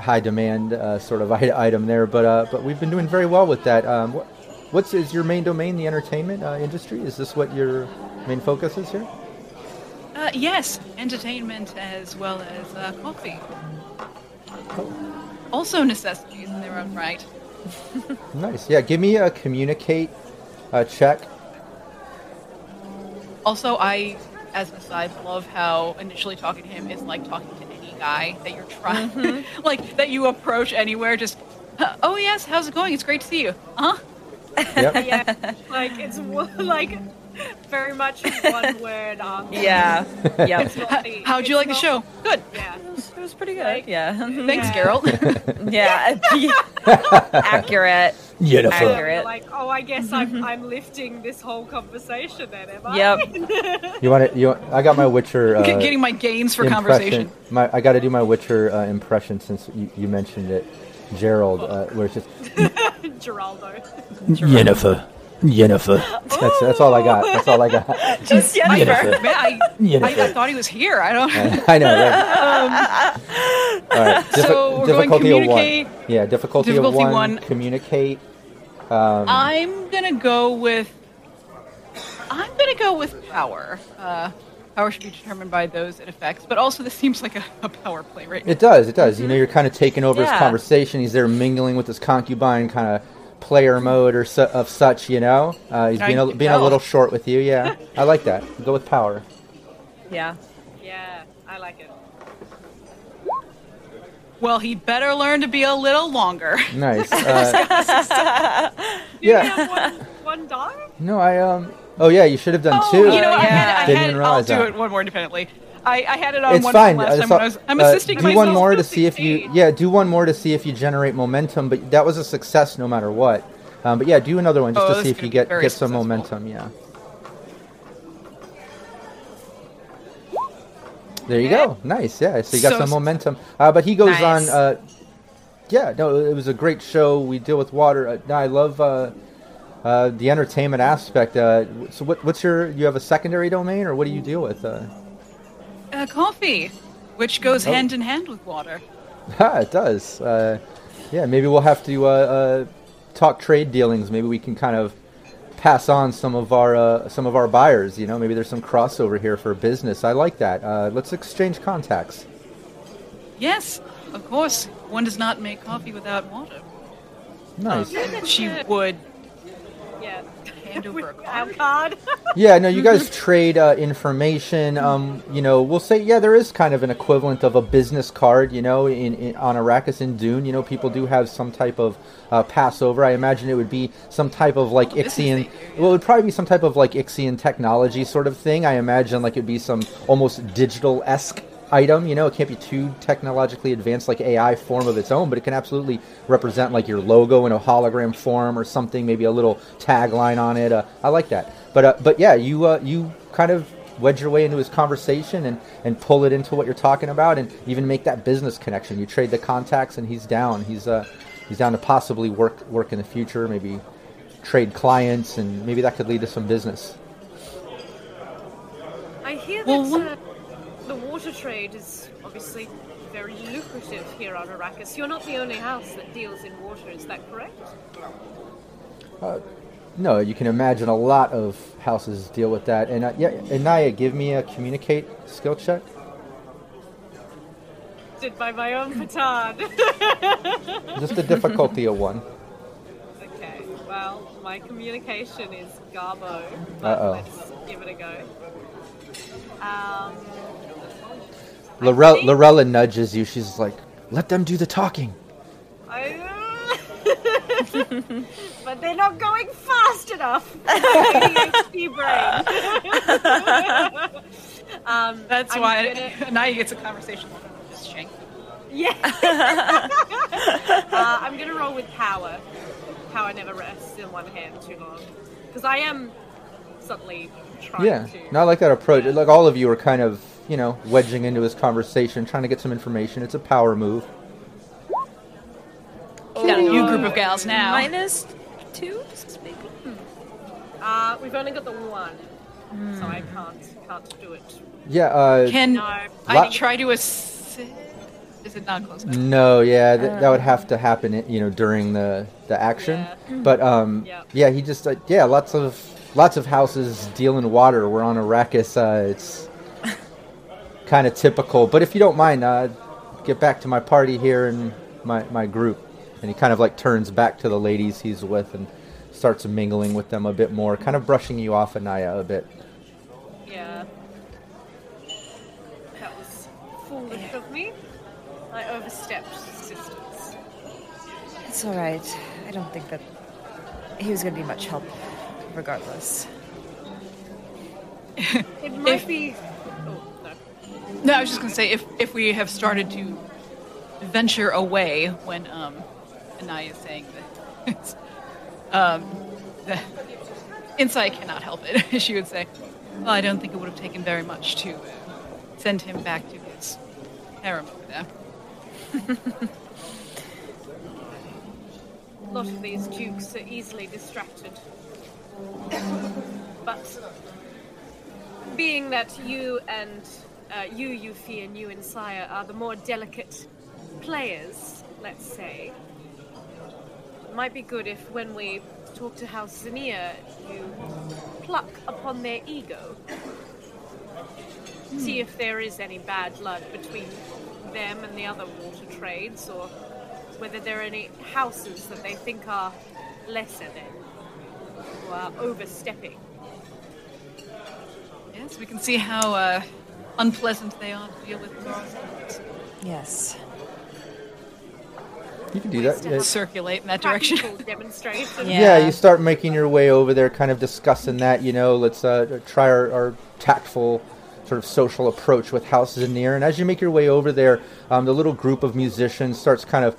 high demand sort of item there, but we've been doing very well with that. Is your main domain the entertainment industry? Is this what your main focus is here? Yes, entertainment as well as coffee. Oh. Also necessities in their own right. Nice. Yeah, give me a communicate check. Also, as an aside, love how initially talking to him is like talking to any guy that you're trying, mm-hmm. like that you approach anywhere. Just, oh yes, how's it going? It's great to see you. Huh? Yep. Yeah, like it's like very much one word. Yeah. Yeah. How'd you like the show? Good. Yeah. It was pretty good. Like, yeah. Thanks, Geralt. Yeah. Accurate. Beautiful. Accurate. Like, oh, I guess I'm lifting this whole conversation then, am I? Yep. I got my Witcher. Getting my gains for impression. Conversation. I got to do my Witcher impression since you mentioned it, Gerald. Where it's just Geraldo. Yennefer. That's all I got. Just Yennefer. Man, I thought he was here. I don't. I know. Right. All right. So we're difficulty going communicate. Of one. Yeah, difficulty of one. Communicate. I'm gonna go with power. Power should be determined by those it affects, but also this seems like a power play, right? Now. It does. Mm-hmm. You know, you're kind of taking over his conversation. He's there mingling with his concubine, kind of. Player mode or of such, you know. He's being a little short with you, yeah. I like that. Go with power. Yeah, I like it. Well, he better learn to be a little longer. Nice. Do you have one die? No, I Oh yeah, you should have done two. You know, I'll do it one more independently. I had it on it's one fine. Last time when I was, I'm assisting do myself. One more to see if you, do one more to see if you generate momentum, but that was a success no matter what. But yeah, do another one just to see if you get some momentum, yeah. There you go. Nice, yeah. So you got some momentum. But he goes on, it was a great show. We deal with water. I love the entertainment aspect. So what's you have a secondary domain or what do you deal with? Coffee, which goes hand in hand with water. It does. Maybe we'll have to talk trade dealings. Maybe we can kind of pass on some of our buyers. You know, maybe there's some crossover here for business. I like that. Let's exchange contacts. Yes, of course. One does not make coffee without water. Nice. She would. Yeah. Hand over a card. Yeah, no, you guys trade information. We'll say, there is kind of an equivalent of a business card, on Arrakis and Dune. You know, people do have some type of Passover. I imagine it would be some type of like Ixian. Well, it would probably be some type of like Ixian technology sort of thing. I imagine like it'd be some almost digital-esque item, you know, it can't be too technologically advanced like AI form of its own, but it can absolutely represent like your logo in a hologram form or something, maybe a little tagline on it. I like that. But yeah, you kind of wedge your way into his conversation and pull it into what you're talking about, and even make that business connection. You trade the contacts, and he's down. He's down to possibly work in the future, maybe trade clients, and maybe that could lead to some business. I hear that the water trade is obviously very lucrative here on Arrakis. You're not the only house that deals in water, is that correct? No, you can imagine a lot of houses deal with that. And yeah, Anaya, give me a communicate skill check. Did by my own petard. Just a difficulty of 1. Okay, well, my communication is garbo, but let's give it a go. Lorella nudges you. She's like, "Let them do the talking." But they're not going fast enough. ADHD brain. That's why Anaya gets a conversation. Just shank. Yeah. I'm gonna roll with power. Power never rests in one hand too long, because I am suddenly trying to. Yeah, I like that approach. Yeah. Like all of you are kind of, you know, wedging into his conversation, trying to get some information. It's a power move. Got a new group of gals now. -2, maybe. We've only got the 1, so I can't do it. Yeah. I try to assist? Is it not close enough? No. Yeah, that would have to happen, you know, during the action. Yeah. But yeah, he just lots of houses deal in water. We're on Arrakis. It's kind of typical. But if you don't mind, get back to my party here and my group. And he kind of like turns back to the ladies he's with and starts mingling with them a bit more, kind of brushing you off, Anaya, a bit. Yeah. That was foolish of me. I overstepped assistance. It's all right. I don't think that he was going to be much help, regardless. It might be... Oh, no. No, I was just going to say, if we have started to venture away when... Anaya is saying that the Insaya cannot help it, she would say. Well, I don't think it would have taken very much to send him back to his harem over there. A lot of these dukes are easily distracted. But being that you and you, Yuffie, and you, Insaya, are the more delicate players, let's say, might be good if when we talk to House Zanir, you pluck upon their ego. See if there is any bad blood between them and the other water trades, or whether there are any houses that they think are lesser than, or are overstepping. Yes, we can see how unpleasant they are to deal with. Yes. You can do that. Yeah. Circulate in that direction. Yeah, you start making your way over there, kind of discussing that, you know, let's try our tactful sort of social approach with House Zanir. And as you make your way over there, the little group of musicians starts kind of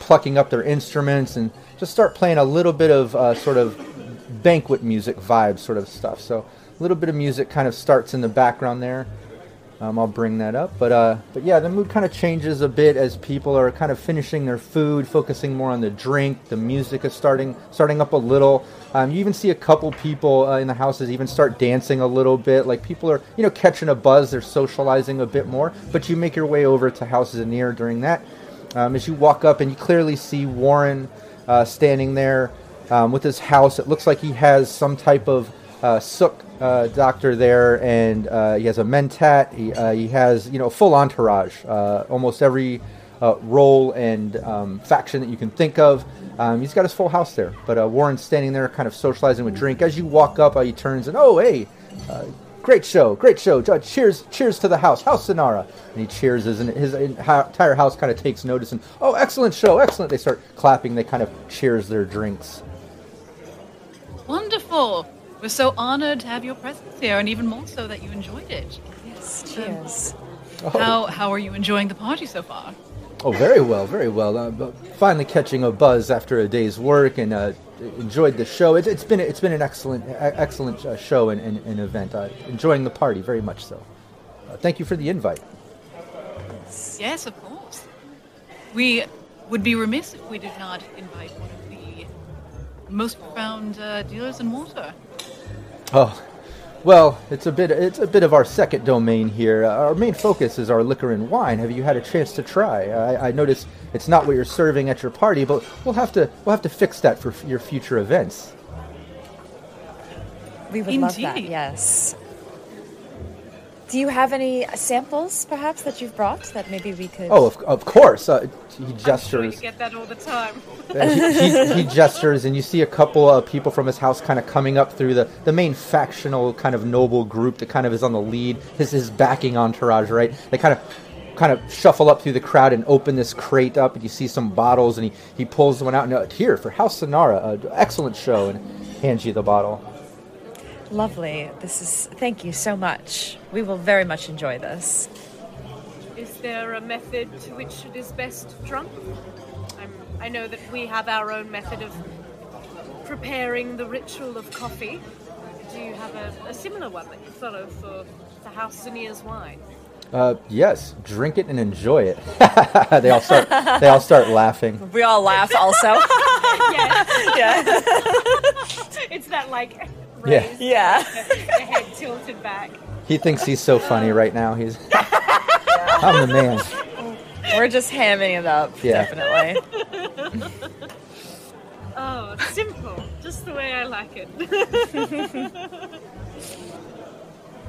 plucking up their instruments and just start playing a little bit of sort of banquet music vibe sort of stuff. So a little bit of music kind of starts in the background there. I'll bring that up, but yeah, the mood kind of changes a bit as people are kind of finishing their food, focusing more on the drink. The music is starting up a little. You even see a couple people in the houses even start dancing a little bit. Like people are, you know, catching a buzz. They're socializing a bit more. But you make your way over to House Zanir during that. As you walk up, and you clearly see Warren standing there with his house. It looks like he has some type of sook. Doctor there, and he has a mentat. He has, you know, full entourage. Almost every role and faction that you can think of. He's got his full house there. But Warren's standing there, kind of socializing with drink. As you walk up, he turns and, oh, hey, great show. Cheers to the house, House Zanara. And he cheers, and his entire house kind of takes notice. And oh, excellent show, excellent. They start clapping. They kind of cheers their drinks. Wonderful. We're so honored to have your presence here, and even more so that you enjoyed it. Yes, cheers. Oh. How are you enjoying the party so far? Oh, very well, very well. Finally catching a buzz after a day's work, and enjoyed the show. It's been an excellent show and event. Enjoying the party very much so. Thank you for the invite. Yes, of course. We would be remiss if we did not invite one of the most profound dealers in water. Oh. Well, it's a bit of our second domain here. Our main focus is our liquor and wine. Have you had a chance to try? I noticed it's not what you're serving at your party, but we'll have to fix that for your future events. We would love that. Yes. Do you have any samples, perhaps, that you've brought that maybe we could? Oh, of course. He gestures. I'm sure you get that all the time. he gestures, and you see a couple of people from his house kind of coming up through the main factional kind of noble group that kind of is on the lead. His backing entourage, right? They kind of shuffle up through the crowd and open this crate up, and you see some bottles, and he pulls one out. And here for House Zanara, excellent show, and hands you the bottle. Lovely. Thank you so much. We will very much enjoy this. Is there a method to which it is best drunk? I know that we have our own method of preparing the ritual of coffee. Do you have a similar one that you follow for the House Zanir's wine? Yes. Drink it and enjoy it. They all start laughing. We all laugh also. Yes. Yeah. It's that like... Raised, yeah. The head tilted back. He thinks he's so funny right now. He's I'm the man. We're just hamming it up, definitely. Oh, simple. Just the way I like it.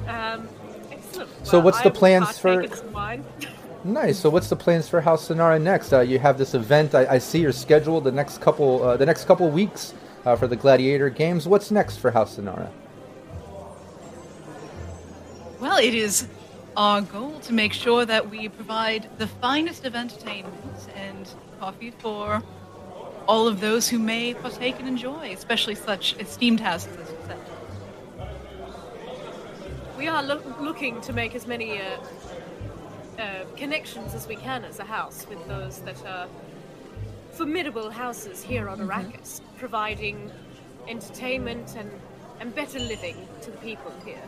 Excellent. So well, what's the plans for... Nice. So what's the plans for House Zanara next? You have this event. I see you're scheduled the next couple weeks. For the Gladiator Games. What's next for House Zanara? Well, it is our goal to make sure that we provide the finest of entertainment and coffee for all of those who may partake and enjoy, especially such esteemed houses as yourself. We are looking to make as many connections as we can as a house with those that are formidable houses here on Arrakis, providing entertainment and better living to the people here.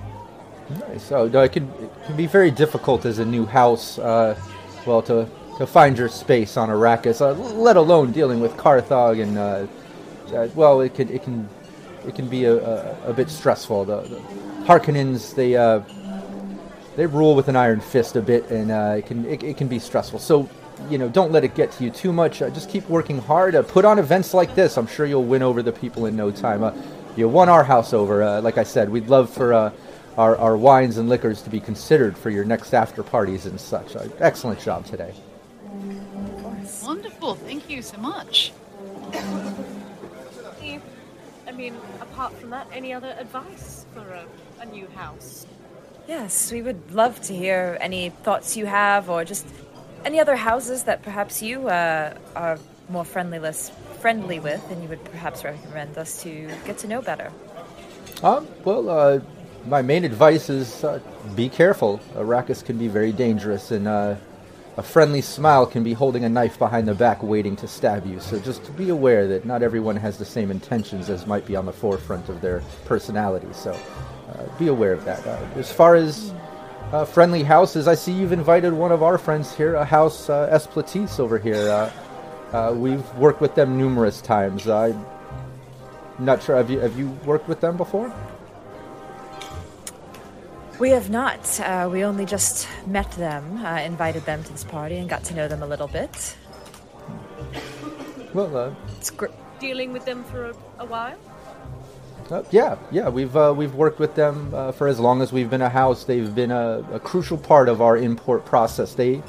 Nice. So it can be very difficult as a new house, to find your space on Arrakis, let alone dealing with Carthage, and it can be a bit stressful. The Harkonnens, they rule with an iron fist a bit, and it can be stressful. So, don't let it get to you too much. Just keep working hard. Put on events like this. I'm sure you'll win over the people in no time. You won our house over. Like I said, we'd love for our wines and liquors to be considered for your next after parties and such. Excellent job today. Of course. Wonderful. Thank you so much. Apart from that, any other advice for a new house? Yes, we would love to hear any thoughts you have, or just... any other houses that perhaps you are more friendly with, and you would perhaps recommend us to get to know better? My main advice is be careful. Arrakis can be very dangerous, and a friendly smile can be holding a knife behind the back waiting to stab you. So just be aware that not everyone has the same intentions as might be on the forefront of their personality. So be aware of that. As far as... friendly houses, I see you've invited one of our friends here, a House Estoplatis over here. We've worked with them numerous times. I'm not sure, have you worked with them before? We have not. We only just met them, invited them to this party, and got to know them a little bit. Well, it's dealing with them for a while? We've worked with them for as long as we've been a house. They've been a crucial part of our import process. They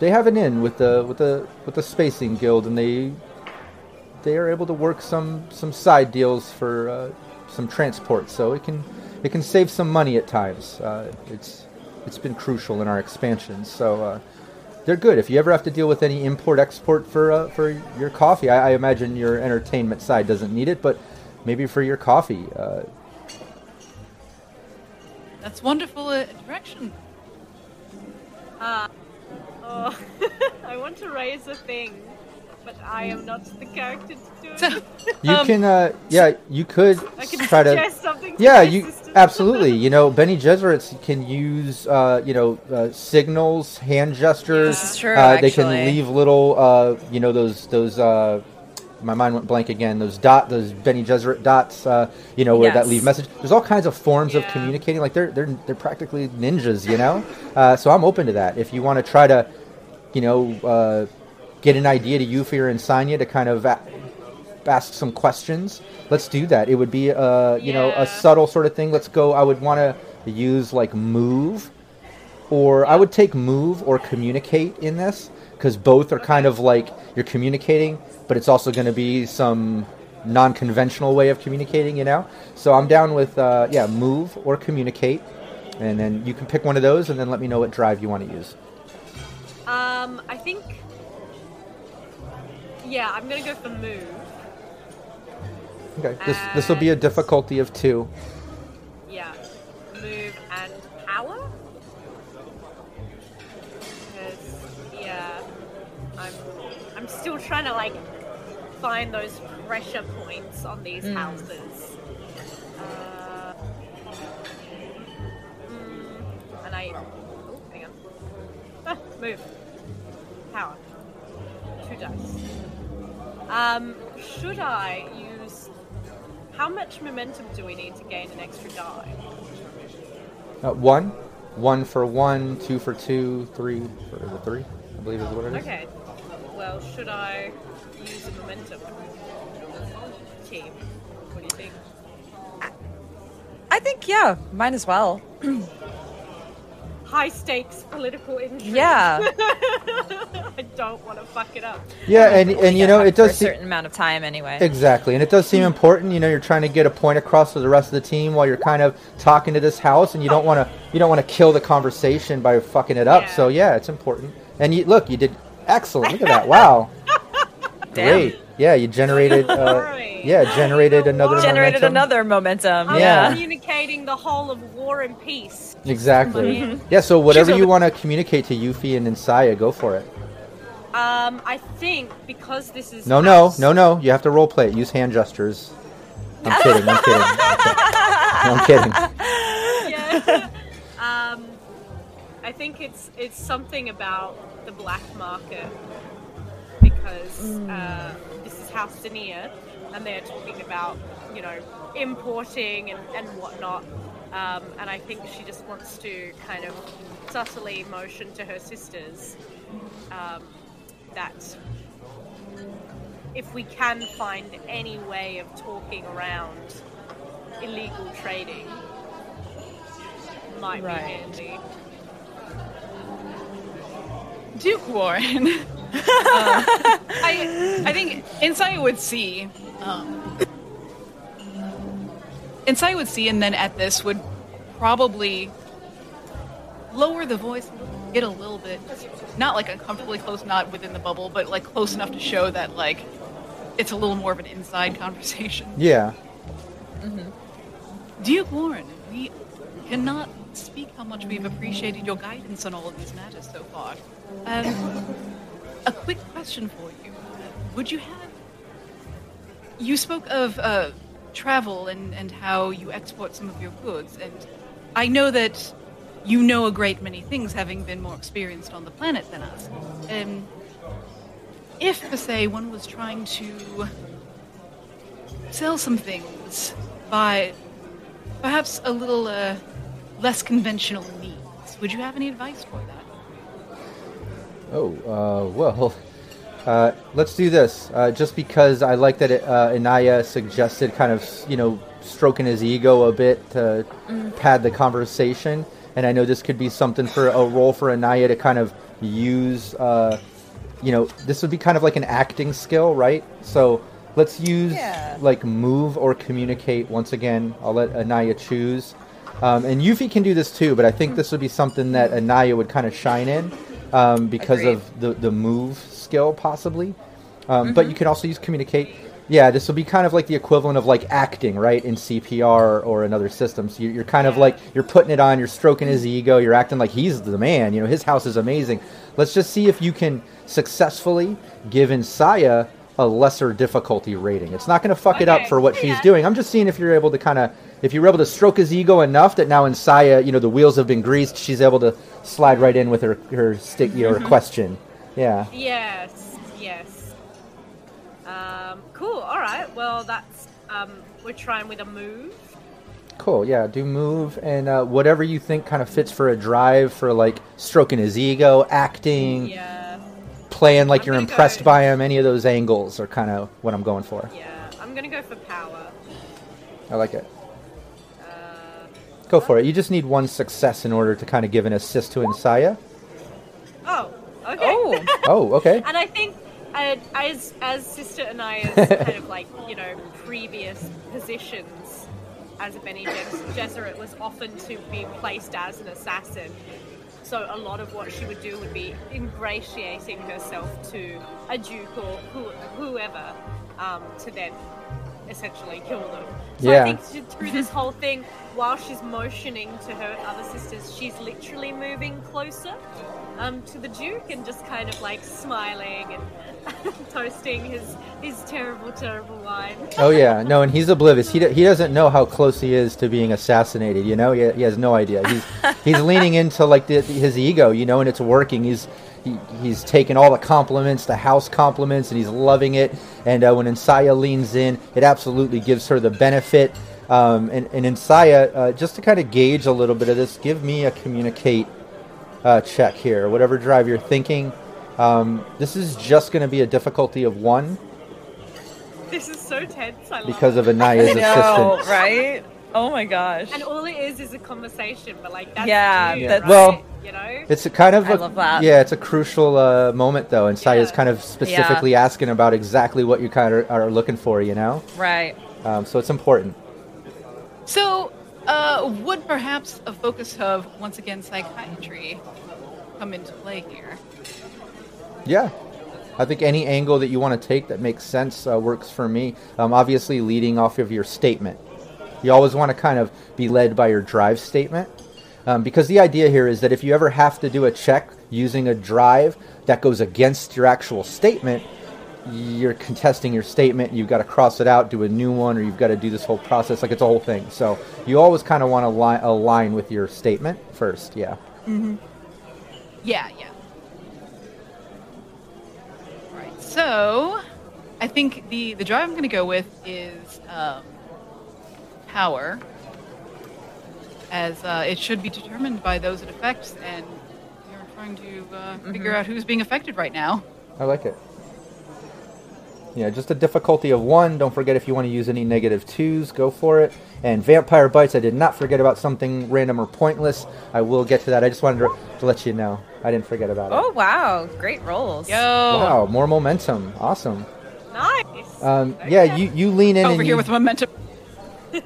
have an in with the Spacing Guild, and they are able to work some side deals for some transport. So it can save some money at times. It's been crucial in our expansion. So they're good. If you ever have to deal with any import export for your coffee, I imagine your entertainment side doesn't need it, but maybe for your coffee. That's wonderful direction. Oh, I want to raise a thing, but I am not the character to do it. You can, yeah, you could try to. Something to yeah, you absolutely. You know, Bene Gesserit can use, you know, signals, hand gestures. This is true, they can leave little, you know, those. My mind went blank again. Those Bene Gesserit dots, you know, where that leave message. There's all kinds of forms of communicating. Like they're practically ninjas, you know. So I'm open to that. If you want to try to, you know, get an idea to Yuffie or Insaya to kind of ask some questions, let's do that. It would be you know, a subtle sort of thing. Let's go. I would want to use like move, or I would take move or communicate in this because both are kind of like you're communicating. But it's also going to be some non-conventional way of communicating, you know? So I'm down with, yeah, move or communicate. And then you can pick one of those and then let me know what drive you want to use. I think... Yeah, I'm going to go for move. Okay, this will be a difficulty of 2. Yeah, move and power? Because, yeah, I'm still trying to, like, find those pressure points on these houses. And I... Oh, hang on. Ah, move. Power. 2 dice. Should I use... How much momentum do we need to gain an extra die? 1. 1 for 1, 2 for 2, 3 for 3, I believe is what it is. Okay. Well, should I use a momentum team? What do you think? I think, yeah, mine as well. High stakes political intrigue. Yeah. I don't want to fuck it up. Yeah, and you know, it does seem... a certain amount of time anyway. Exactly, and it does seem important. You know, you're trying to get a point across to the rest of the team while you're kind of talking to this house, and you don't want to kill the conversation by fucking it up. Yeah. So yeah, it's important. And you, look, you did... Excellent! Look at that! Wow. Damn. Great. Yeah, you generated. Generated another momentum. Yeah. I'm communicating the whole of War and Peace. Exactly. Yeah. So whatever you want to communicate to Yuffie and Insaya, go for it. I think because this is. No. You have to role play it. Use hand gestures. I'm kidding. Yeah. I think it's something about the black market because this is House Zanir and they're talking about, you know, importing and whatnot, and I think she just wants to kind of subtly motion to her sisters that if we can find any way of talking around illegal trading might be handy. Duke Warren. I think Insaya would see. Insaya would see, and then at this would probably lower the voice, get a little bit, not like uncomfortably close, not within the bubble, but like close enough to show that like it's a little more of an inside conversation. Yeah. Mm-hmm. Duke Warren, we cannot speak how much we've appreciated your guidance on all of these matters so far. A quick question for you. Would you have... You spoke of travel and how you export some of your goods, and I know that you know a great many things, having been more experienced on the planet than us. If, per se, one was trying to sell some things by perhaps a little... less conventional needs. Would you have any advice for that? Well, let's do this. Just because I like that Anaya suggested kind of, you know, stroking his ego a bit to pad the conversation, and I know this could be something for a role for Anaya to kind of use, you know, this would be kind of like an acting skill, right? So let's use, like, move or communicate once again. I'll let Anaya choose. And Yuffie can do this too, but I think this would be something that Anaya would kind of shine in because of the move skill, possibly. But you can also use communicate. Yeah, this will be kind of like the equivalent of like acting, right, in CPR or another system. So you're kind of like, you're putting it on, you're stroking his ego, you're acting like he's the man, you know, his house is amazing. Let's just see if you can successfully give Insaya a lesser difficulty rating. It's not going to fuck it up for what she's doing. I'm just seeing if you're able to kind of, if you were able to stroke his ego enough that now Insaya, you know, the wheels have been greased, she's able to slide right in with her stick, you know, her question. Yeah. Yes. Cool. All right. Well, that's we're trying with a move. Cool. Yeah. Do move and whatever you think kind of fits for a drive for like stroking his ego, acting, playing like you're impressed by him. Any of those angles are kind of what I'm going for. Yeah. I'm gonna go for power. I like it. Go for it. You just need one success in order to kind of give an assist to Insaya. Oh. Okay. Oh. Okay. And I think. As Sister Anaya's kind of like, you know, previous positions as a Bene Gesserit was often to be placed as an assassin. So a lot of what she would do would be ingratiating herself to a duke or whoever to then essentially kill them. So I think through this whole thing, while she's motioning to her other sisters, she's literally moving closer to the duke and just kind of like smiling and toasting his terrible wine. Oh yeah, no, and he's oblivious. He doesn't know how close he is to being assassinated. You know, he has no idea. He's leaning into like his ego, you know, and it's working. He's taking all the compliments, the house compliments, and he's loving it. And when Insaya leans in, it absolutely gives her the benefit. And Insaya, just to kind of gauge a little bit of this, give me a communicate check here. Whatever drive you're thinking. This is just going to be a difficulty of 1. This is so tense. I love because of Anaya's assistance, right? Oh my gosh! And all it is a conversation, but like that's new, that's right? Well, you know, it's a kind of it's a crucial moment though. Insaya's kind of specifically asking about exactly what you kind of are looking for, you know? Right. So it's important. So, would perhaps a focus of once again psychiatry come into play here? Yeah, I think any angle that you want to take that makes sense works for me. Obviously, leading off of your statement. You always want to kind of be led by your drive statement. Because the idea here is that if you ever have to do a check using a drive that goes against your actual statement, you're contesting your statement, you've got to cross it out, do a new one, or you've got to do this whole process. Like, it's a whole thing. So you always kind of want to align with your statement first, Mm-hmm. Yeah. So, I think the drive I'm going to go with is power, as it should be determined by those it affects, and we're trying to figure out who's being affected right now. I like it. Yeah, just a difficulty of 1. Don't forget if you want to use any -2s, go for it. And Vampire Bites, I did not forget about something random or pointless. I will get to that. I just wanted to let you know. I didn't forget about it. Oh, wow. Great rolls. Yo. Wow, more momentum. Awesome. Nice. Yeah, you lean in. Over here with momentum.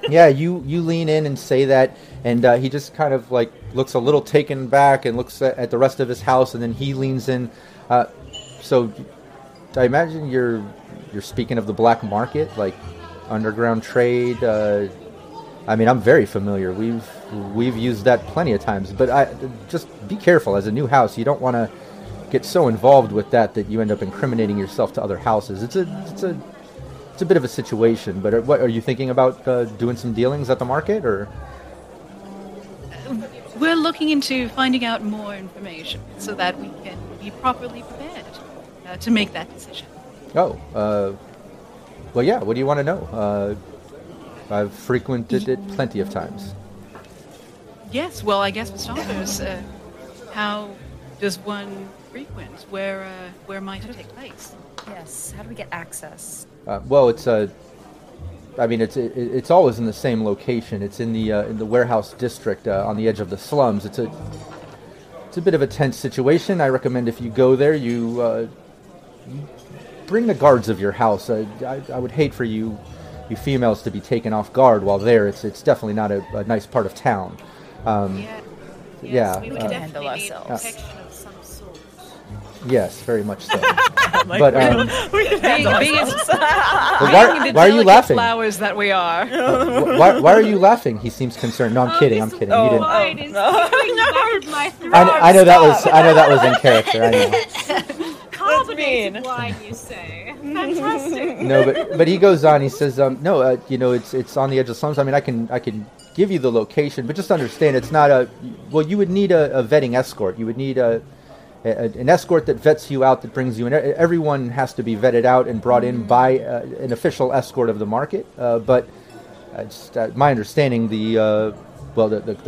Yeah, you lean in and say that, and he just kind of like looks a little taken back and looks at the rest of his house, and then he leans in. So I imagine you're speaking of the black market, like underground trade. I mean, I'm very familiar. We've used that plenty of times, but I just be careful as a new house. You don't want to get so involved with that you end up incriminating yourself to other houses. It's a bit of a situation. But what are you thinking about doing some dealings at the market, or? We're looking into finding out more information so that we can be properly prepared to make that decision. Oh, well, yeah. What do you want to know? I've frequented it plenty of times. Yes, well, I guess for starters, how does one frequent? Where might it take place? Yes, how do we get access? Well, it's always in the same location. It's in the warehouse district on the edge of the slums. It's a bit of a tense situation. I recommend if you go there, you bring the guards of your house. I would hate for you females to be taken off guard while there. It's definitely not a nice part of town. We would definitely need protection of some sort. Yes, very much so. Like, but why are you laughing? Flowers that we are. Why are you laughing? He seems concerned. No, I'm kidding. I'm kidding. You didn't. I know that was in character. I know. Carbonated wine, you say? Fantastic. No, but he goes on. He says, "No, it's on the edge of the slums. I mean, I can give you the location, but just understand it's not a. Well, you would need a vetting escort. You would need an escort that vets you out, that brings you in. Everyone has to be vetted out and brought in by an official escort of the market. But my understanding, the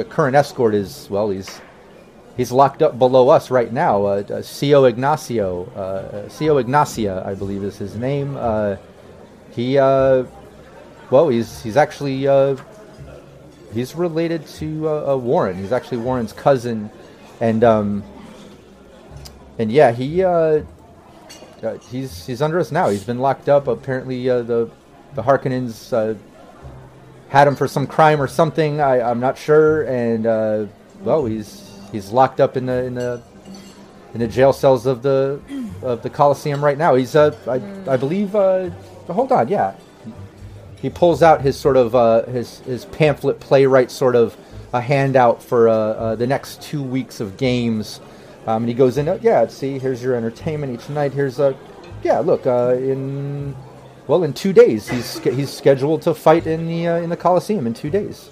current escort is, well, he's locked up below us right now. CEO Ignacio, CEO Ignacia, I believe is his name. He's related to Warren. He's actually Warren's cousin, and he's under us now. He's been locked up. Apparently, the Harkonnens had him for some crime or something. I'm not sure. And he's locked up in the jail cells of the Colosseum right now. He's I believe. Hold on, yeah. He pulls out his sort of his pamphlet playwright, sort of a handout for the next 2 weeks of games. And he goes in, see, here's your entertainment each night. Here's in 2 days he's scheduled to fight in the Colosseum in 2 days.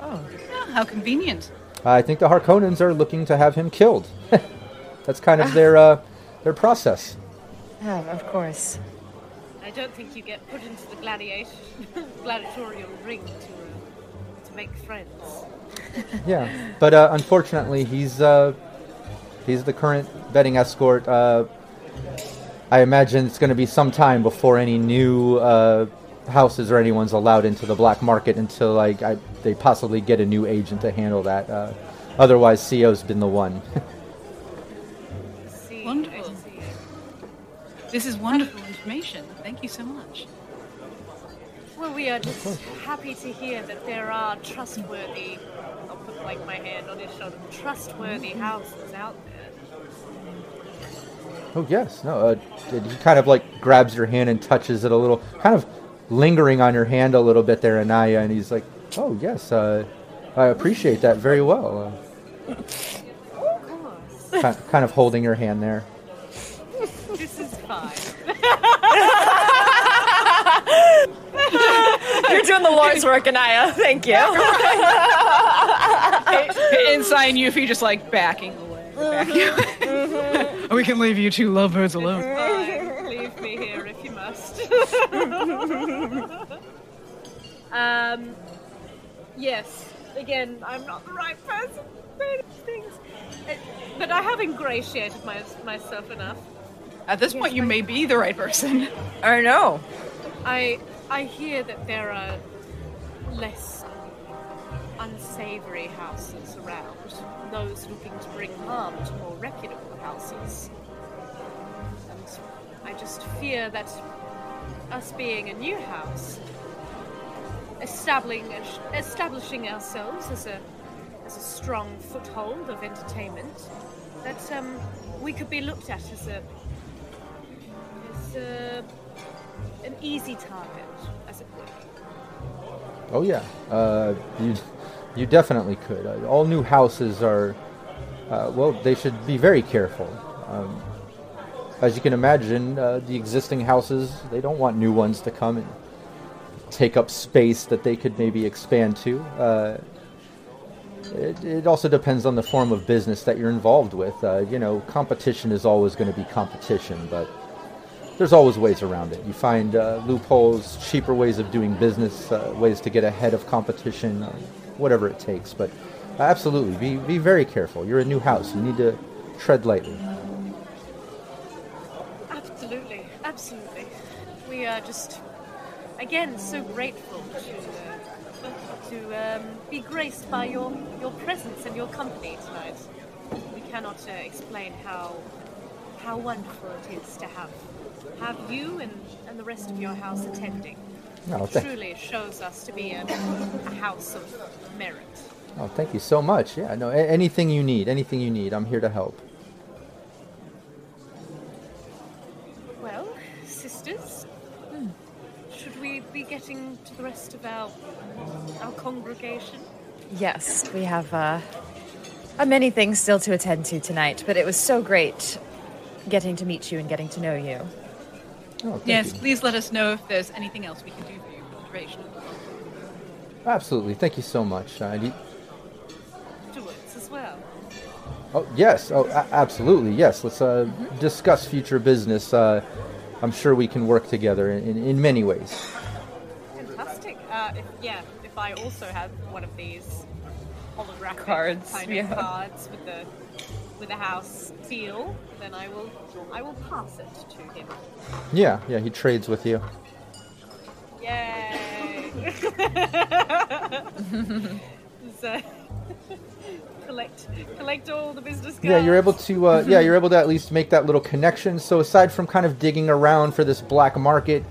Oh, how convenient! I think the Harkonnens are looking to have him killed. That's kind of their process. Oh, of course. I don't think you get put into the gladiatorial ring to make friends. Yeah, but unfortunately, he's the current vetting escort. I imagine it's going to be some time before any new houses or anyone's allowed into the black market until they possibly get a new agent to handle that. Otherwise, CEO's been the one. Wonderful. This is wonderful information. Thank you so much. Well, we are just happy to hear that there are trustworthy, I'll put my hand on his shoulder, trustworthy houses out there. Oh, yes. No, he kind of grabs your hand and touches it a little, kind of lingering on your hand a little bit there, Anaya, and he's like, oh, yes, I appreciate that very well. Of course. Kind of holding your hand there. This is fine. You're doing the Lord's work, Anaya. Thank you. Insaya and Yuffie just backing away. Mm-hmm. We can leave you two lovebirds alone. Fine. Leave me here if you must. Yes. Again, I'm not the right person for things, but I have ingratiated myself enough. At this point, you may be the right person. I know. I hear that there are less unsavory houses around. Those looking to bring harm to more reputable houses. And I just fear that us being a new house, establishing ourselves as a strong foothold of entertainment, that we could be looked at as an easy target, as it were. Oh yeah, you definitely could. All new houses are, they should be very careful. As you can imagine, the existing houses, they don't want new ones to come and take up space that they could maybe expand to. It also depends on the form of business that you're involved with. Competition is always going to be competition, but there's always ways around it. You find loopholes, cheaper ways of doing business, ways to get ahead of competition, whatever it takes. But absolutely, be very careful. You're a new house. You need to tread lightly. Absolutely, absolutely. We are just, again, so grateful to be graced by your presence and your company tonight. We cannot explain how wonderful it is to have you and the rest of your house attending. Oh, truly shows us to be a house of merit. Oh, thank you so much. Yeah, no, anything you need. I'm here to help. getting to the rest of our congregation? Yes, we have many things still to attend to tonight, but it was so great getting to meet you and getting to know you. Oh, yes, you. Please let us know if there's anything else we can do for you for the duration. Absolutely. Thank you so much. Afterwards as well. Oh, yes. Oh, absolutely. Yes. Let's discuss future business. I'm sure we can work together in many ways. Fantastic. If I also have one of these holographic cards, cards with a house seal, then I will pass it to him. Yeah, he trades with you. Yay! So, collect all the business cards. Yeah, you're able to. You're able to at least make that little connection. So aside from kind of digging around for this black market,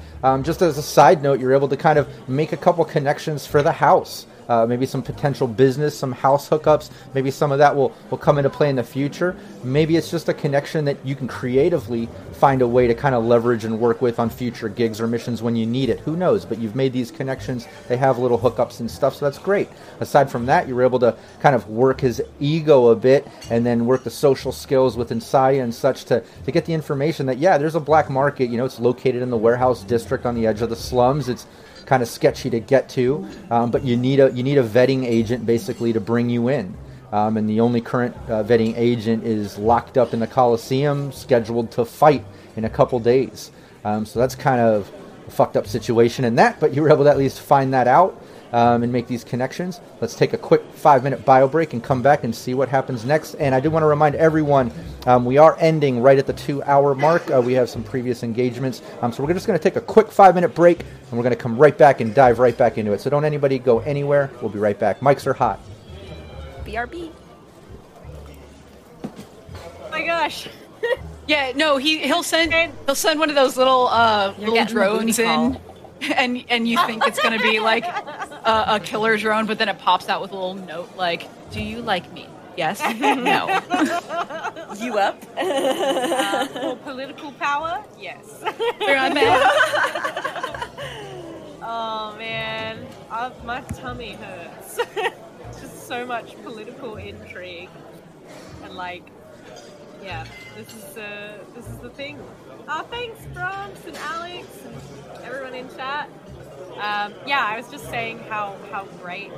just as a side note, you're able to kind of make a couple connections for the house. Maybe some potential business, some house hookups. Maybe some of that will come into play in the future. Maybe it's just a connection that you can creatively find a way to kind of leverage and work with on future gigs or missions when you need it. Who knows? But you've made these connections. They have little hookups and stuff, so that's great. Aside from that, you were able to kind of work his ego a bit and then work the social skills with Insaya and such to get the information that, yeah, there's a black market. You know, it's located in the warehouse district on the edge of the slums. It's kind of sketchy to get to, but you need a vetting agent basically to bring you in, and the only current vetting agent is locked up in the Colosseum, scheduled to fight in a couple days. So that's kind of a fucked up situation in that, but you were able to at least find that out and make these connections. Let's take a quick 5-minute bio break and come back and see what happens next. And I do want to remind everyone, we are ending right at the 2-hour mark. We have some previous engagements. So we're just going to take a quick 5-minute break, and we're going to come right back and dive right back into it. So don't anybody go anywhere. We'll be right back. Mics are hot. BRB. Oh my gosh. Yeah, no, he'll send one of those little drones in. And you think it's going to be like a killer drone, but then it pops out with a little note like, do you like me? Yes? No. You up? For political power? Yes. You're on, man. Oh, man. My tummy hurts. Just so much political intrigue. And this is the thing. Thanks, Bronx and Alex and everyone in chat. I was just saying how great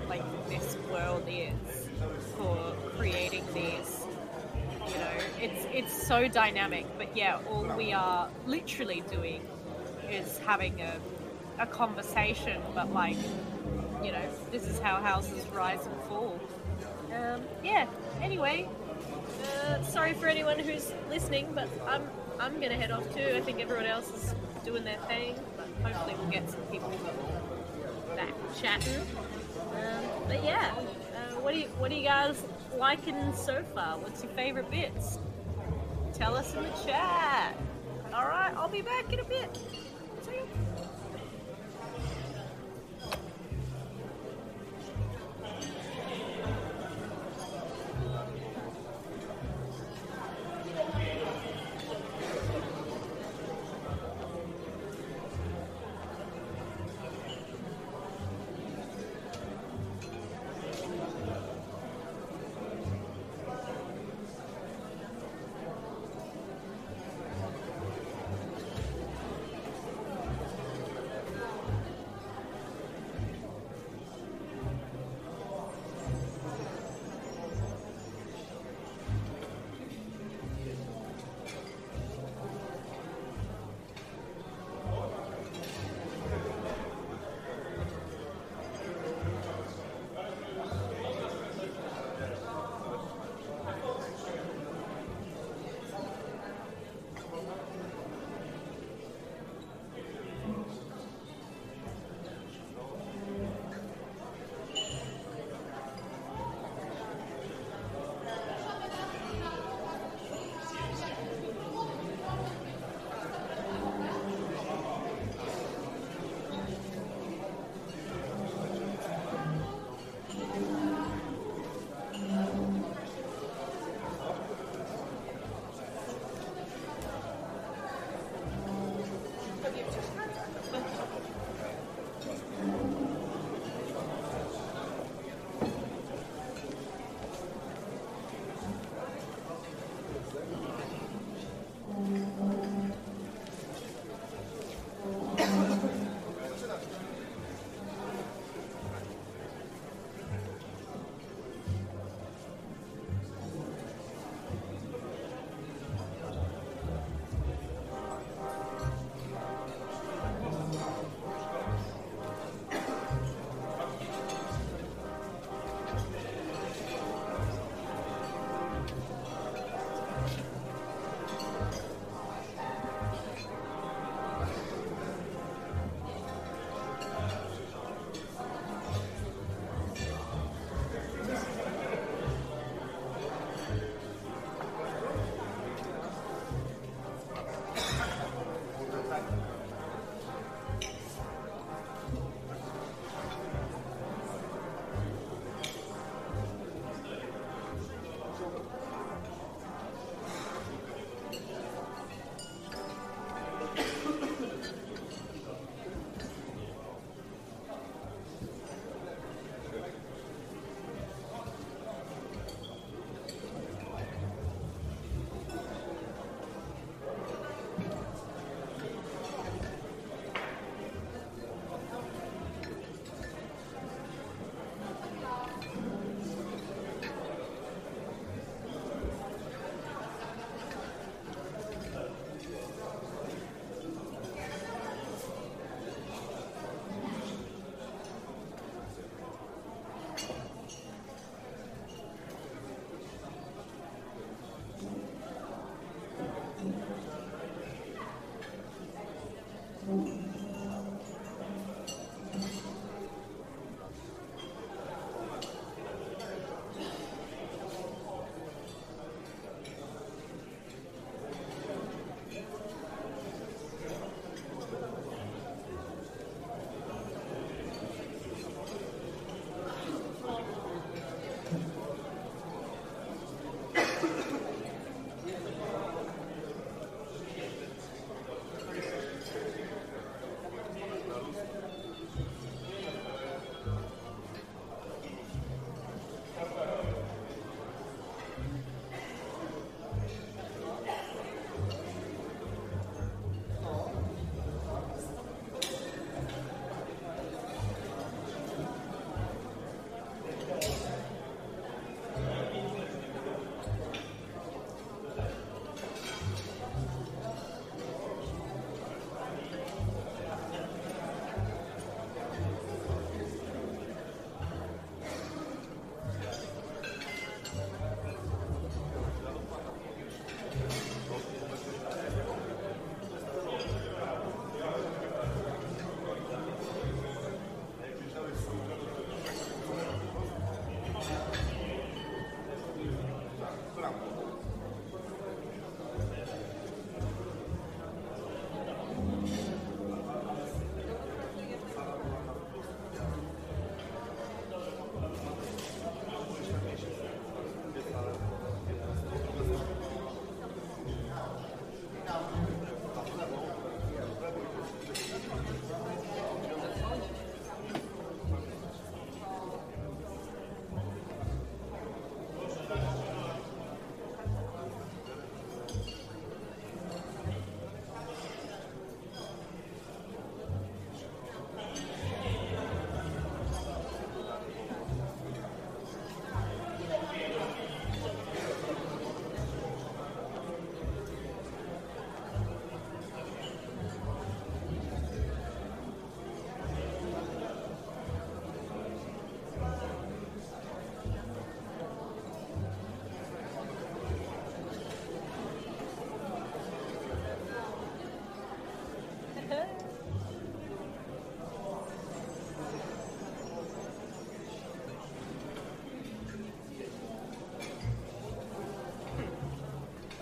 this world is for creating these. You know, it's so dynamic. But yeah, all we are literally doing is having a conversation. But this is how houses rise and fall. Anyway. Sorry for anyone who's listening, but I'm gonna head off too. I think everyone else is doing their thing, but hopefully we'll get some people back chatting. What do you guys liking so far? What's your favorite bits? Tell us in the chat. All right, I'll be back in a bit. See you.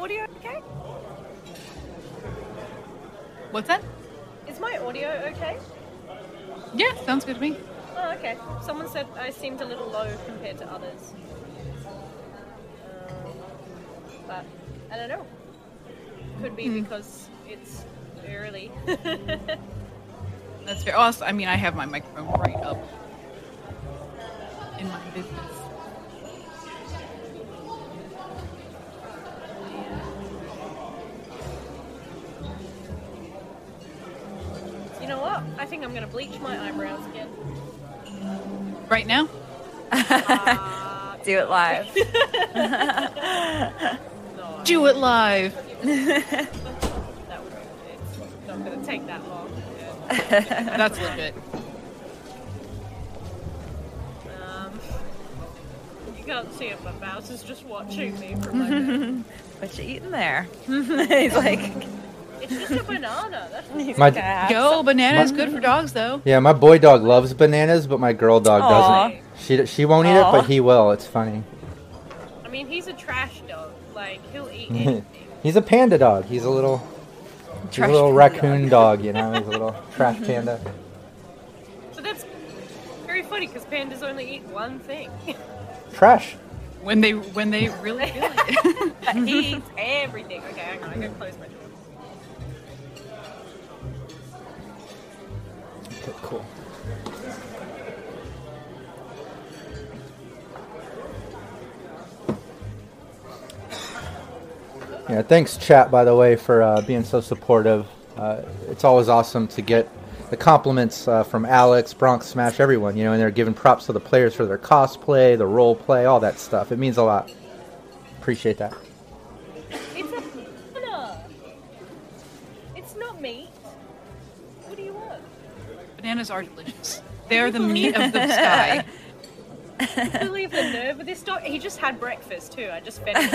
audio okay? What's that? Is my audio okay? Yeah, sounds good to me. Oh, okay. Someone said I seemed a little low compared to others. But I don't know. Could be because it's early. That's fair. Also, I mean, I have my microphone right up in my business. You know what? I think I'm going to bleach my eyebrows again. Right now? Do it live. No. Do it live. That would be, it's not going to take that long. That's legit. You can't see it, but Mouse is just watching me from over. What you eating there? He's like... It's just a banana. That's banana is good for dogs, though. Yeah, my boy dog loves bananas, but my girl dog doesn't. She won't eat it, but he will. It's funny. I mean, he's a trash dog. Like, he'll eat anything. He's a panda dog. He's a little, raccoon dog, you know? He's a little trash panda. But that's very funny, because pandas only eat one thing. Trash. When they really feel it. But he eats everything. Okay, hang on. I'm going to close my door. Cool. Yeah, thanks chat, by the way, for being so supportive. It's always awesome to get the compliments from Alex, Bronx Smash, everyone, you know, and they're giving props to the players for their cosplay, the role play, all that stuff. It means a lot. Appreciate that. It's a banana. It's not meat. What do you want? Bananas are delicious. They're the meat of the sky. I can't believe the nerve of this dog. He just had breakfast too. I just fed him.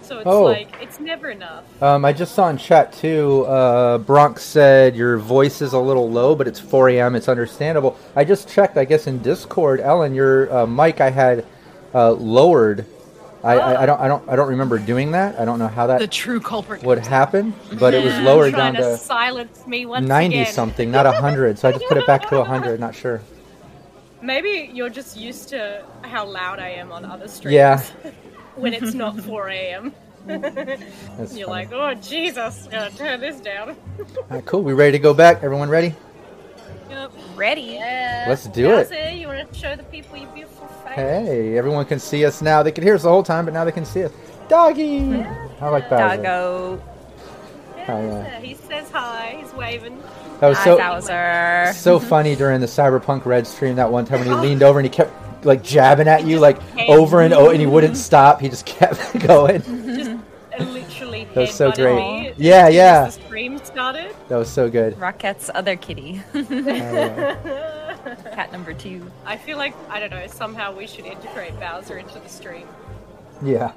So it's like, it's never enough. I just saw in chat too, Bronx said your voice is a little low, but it's 4 a.m. It's understandable. I just checked, I guess in Discord, Ellen, your mic I had lowered. I don't remember doing that. I don't know how that the true culprit would happen, but it was lowered down to silence me once 90 again. Something, not 100. So I just put it back to 100. Not sure. Maybe you're just used to how loud I am on other streams. Yeah. When it's not 4 a.m. You're funny. Like, oh Jesus, gotta turn this down. All right, cool. We ready to go back? Everyone ready? Yep. Ready. Yeah. Let's do it. You want to show the people your beautiful face? Hey, everyone can see us now. They could hear us the whole time, but now they can see us. Doggy! Yeah. I like Bowser. Doggo. Yeah. He says hi. He's waving. That was so funny during the Cyberpunk Red stream that one time when he leaned over and he kept like jabbing at you like over and over and he wouldn't stop. He just kept going. That was so great. Yeah, yeah. The stream started. That was so good. Rocket's other kitty. Cat number 2. I feel like, I don't know, somehow we should integrate Bowser into the stream. Yeah.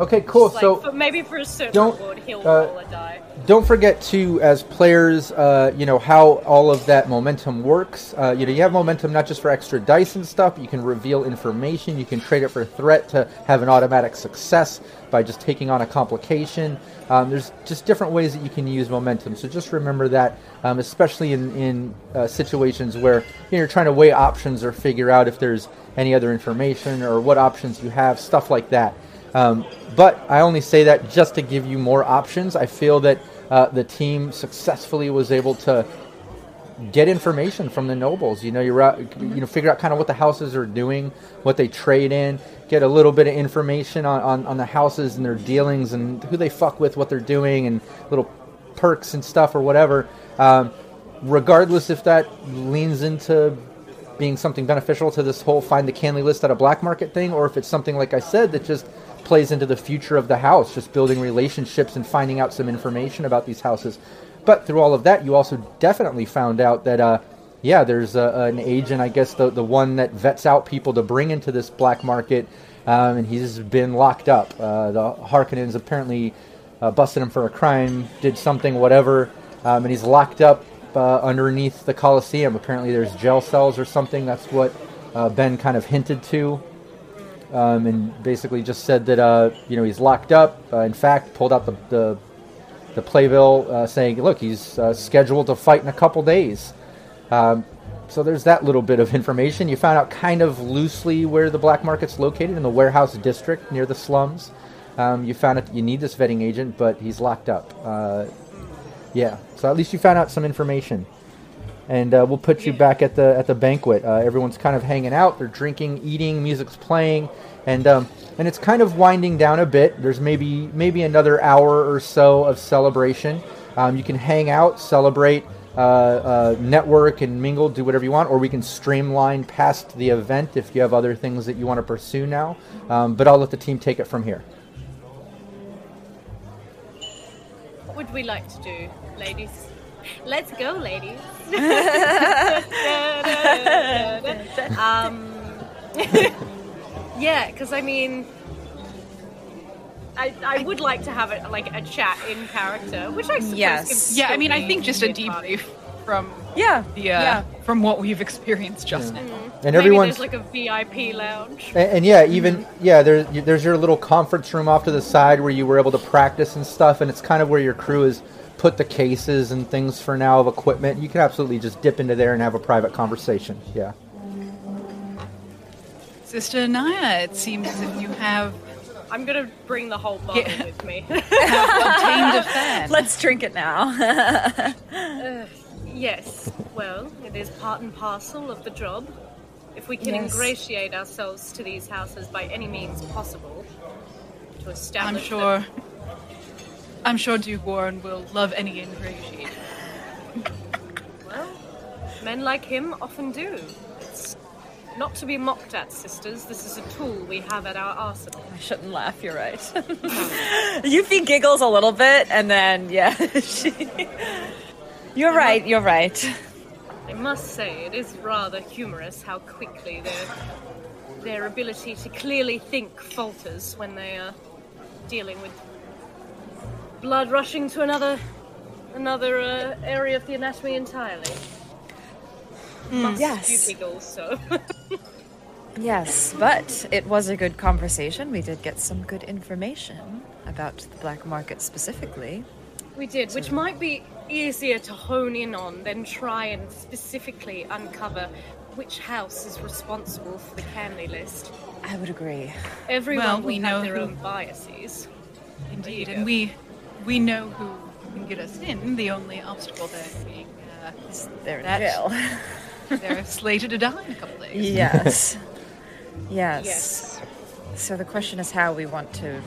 Okay, cool. Like, so maybe for a certain reward, he'll roll or die. Don't forget to, as players, you know, how all of that momentum works. You know, you have momentum not just for extra dice and stuff. You can reveal information. You can trade it for threat to have an automatic success by just taking on a complication. There's just different ways that you can use momentum. So just remember that, especially in situations where you're trying to weigh options or figure out if there's any other information or what options you have, stuff like that. But I only say that just to give you more options. I feel that the team successfully was able to get information from the nobles. You know, figure out kind of what the houses are doing, what they trade in, get a little bit of information on the houses and their dealings and who they fuck with, what they're doing, and little perks and stuff or whatever. Regardless if that leans into being something beneficial to this whole find the canly list at a black market thing, or if it's something, like I said, that just plays into the future of the house, just building relationships and finding out some information about these houses. But through all of that, you also definitely found out that, there's an agent, I guess the one that vets out people to bring into this black market, and he's been locked up. The Harkonnens apparently busted him for a crime, did something, whatever, and he's locked up underneath the Colosseum. Apparently there's jail cells or something. That's what Ben kind of hinted to. and basically just said that he's locked up. In fact, pulled out the playbill saying, "Look, he's scheduled to fight in a couple days." So there's that little bit of information. You found out kind of loosely where the black market's located in the warehouse district near the slums. You found out you need this vetting agent, but he's locked up. Yeah, so at least you found out some information. And we'll put you back at the banquet. Everyone's kind of hanging out. They're drinking, eating, music's playing. And it's kind of winding down a bit. There's maybe another hour or so of celebration. You can hang out, celebrate, network and mingle, do whatever you want. Or we can streamline past the event if you have other things that you want to pursue now. But I'll let the team take it from here. What would we like to do, ladies? Let's go, ladies. Yeah, because I mean, I would like to have a chat in character, which I suppose yes. Yeah, I mean, I think just a debrief from from what we've experienced just now. Mm-hmm. And everyone's like a VIP lounge. And there's your little conference room off to the side where you were able to practice and stuff, and it's kind of where your crew is. Put the cases and things for now of equipment. You can absolutely just dip into there and have a private conversation. Yeah. Sister Anaya, it seems as if you have... I'm going to bring the whole bottle with me. Obtained a fan. Let's drink it now. Yes. Well, it is part and parcel of the job. If we can ingratiate ourselves to these houses by any means possible to establish I'm sure Duke Warren will love any ingratiation. Well, men like him often do. It's not to be mocked at, sisters. This is a tool we have at our arsenal. I shouldn't laugh, you're right. Yuffie giggles a little bit, and then, you're right. I must say, it is rather humorous how quickly their ability to clearly think falters when they are dealing with blood rushing to another area of the anatomy entirely. Yes. Few giggles, so. Yes, but it was a good conversation. We did get some good information about the black market specifically. We did, which might be easier to hone in on than try and specifically uncover which house is responsible for the candy list. I would agree. Everyone will have their own biases. Indeed, and we know who can get us in. The only obstacle there being they're in jail. They're slated to die in a couple days. Yes. So the question is how we want to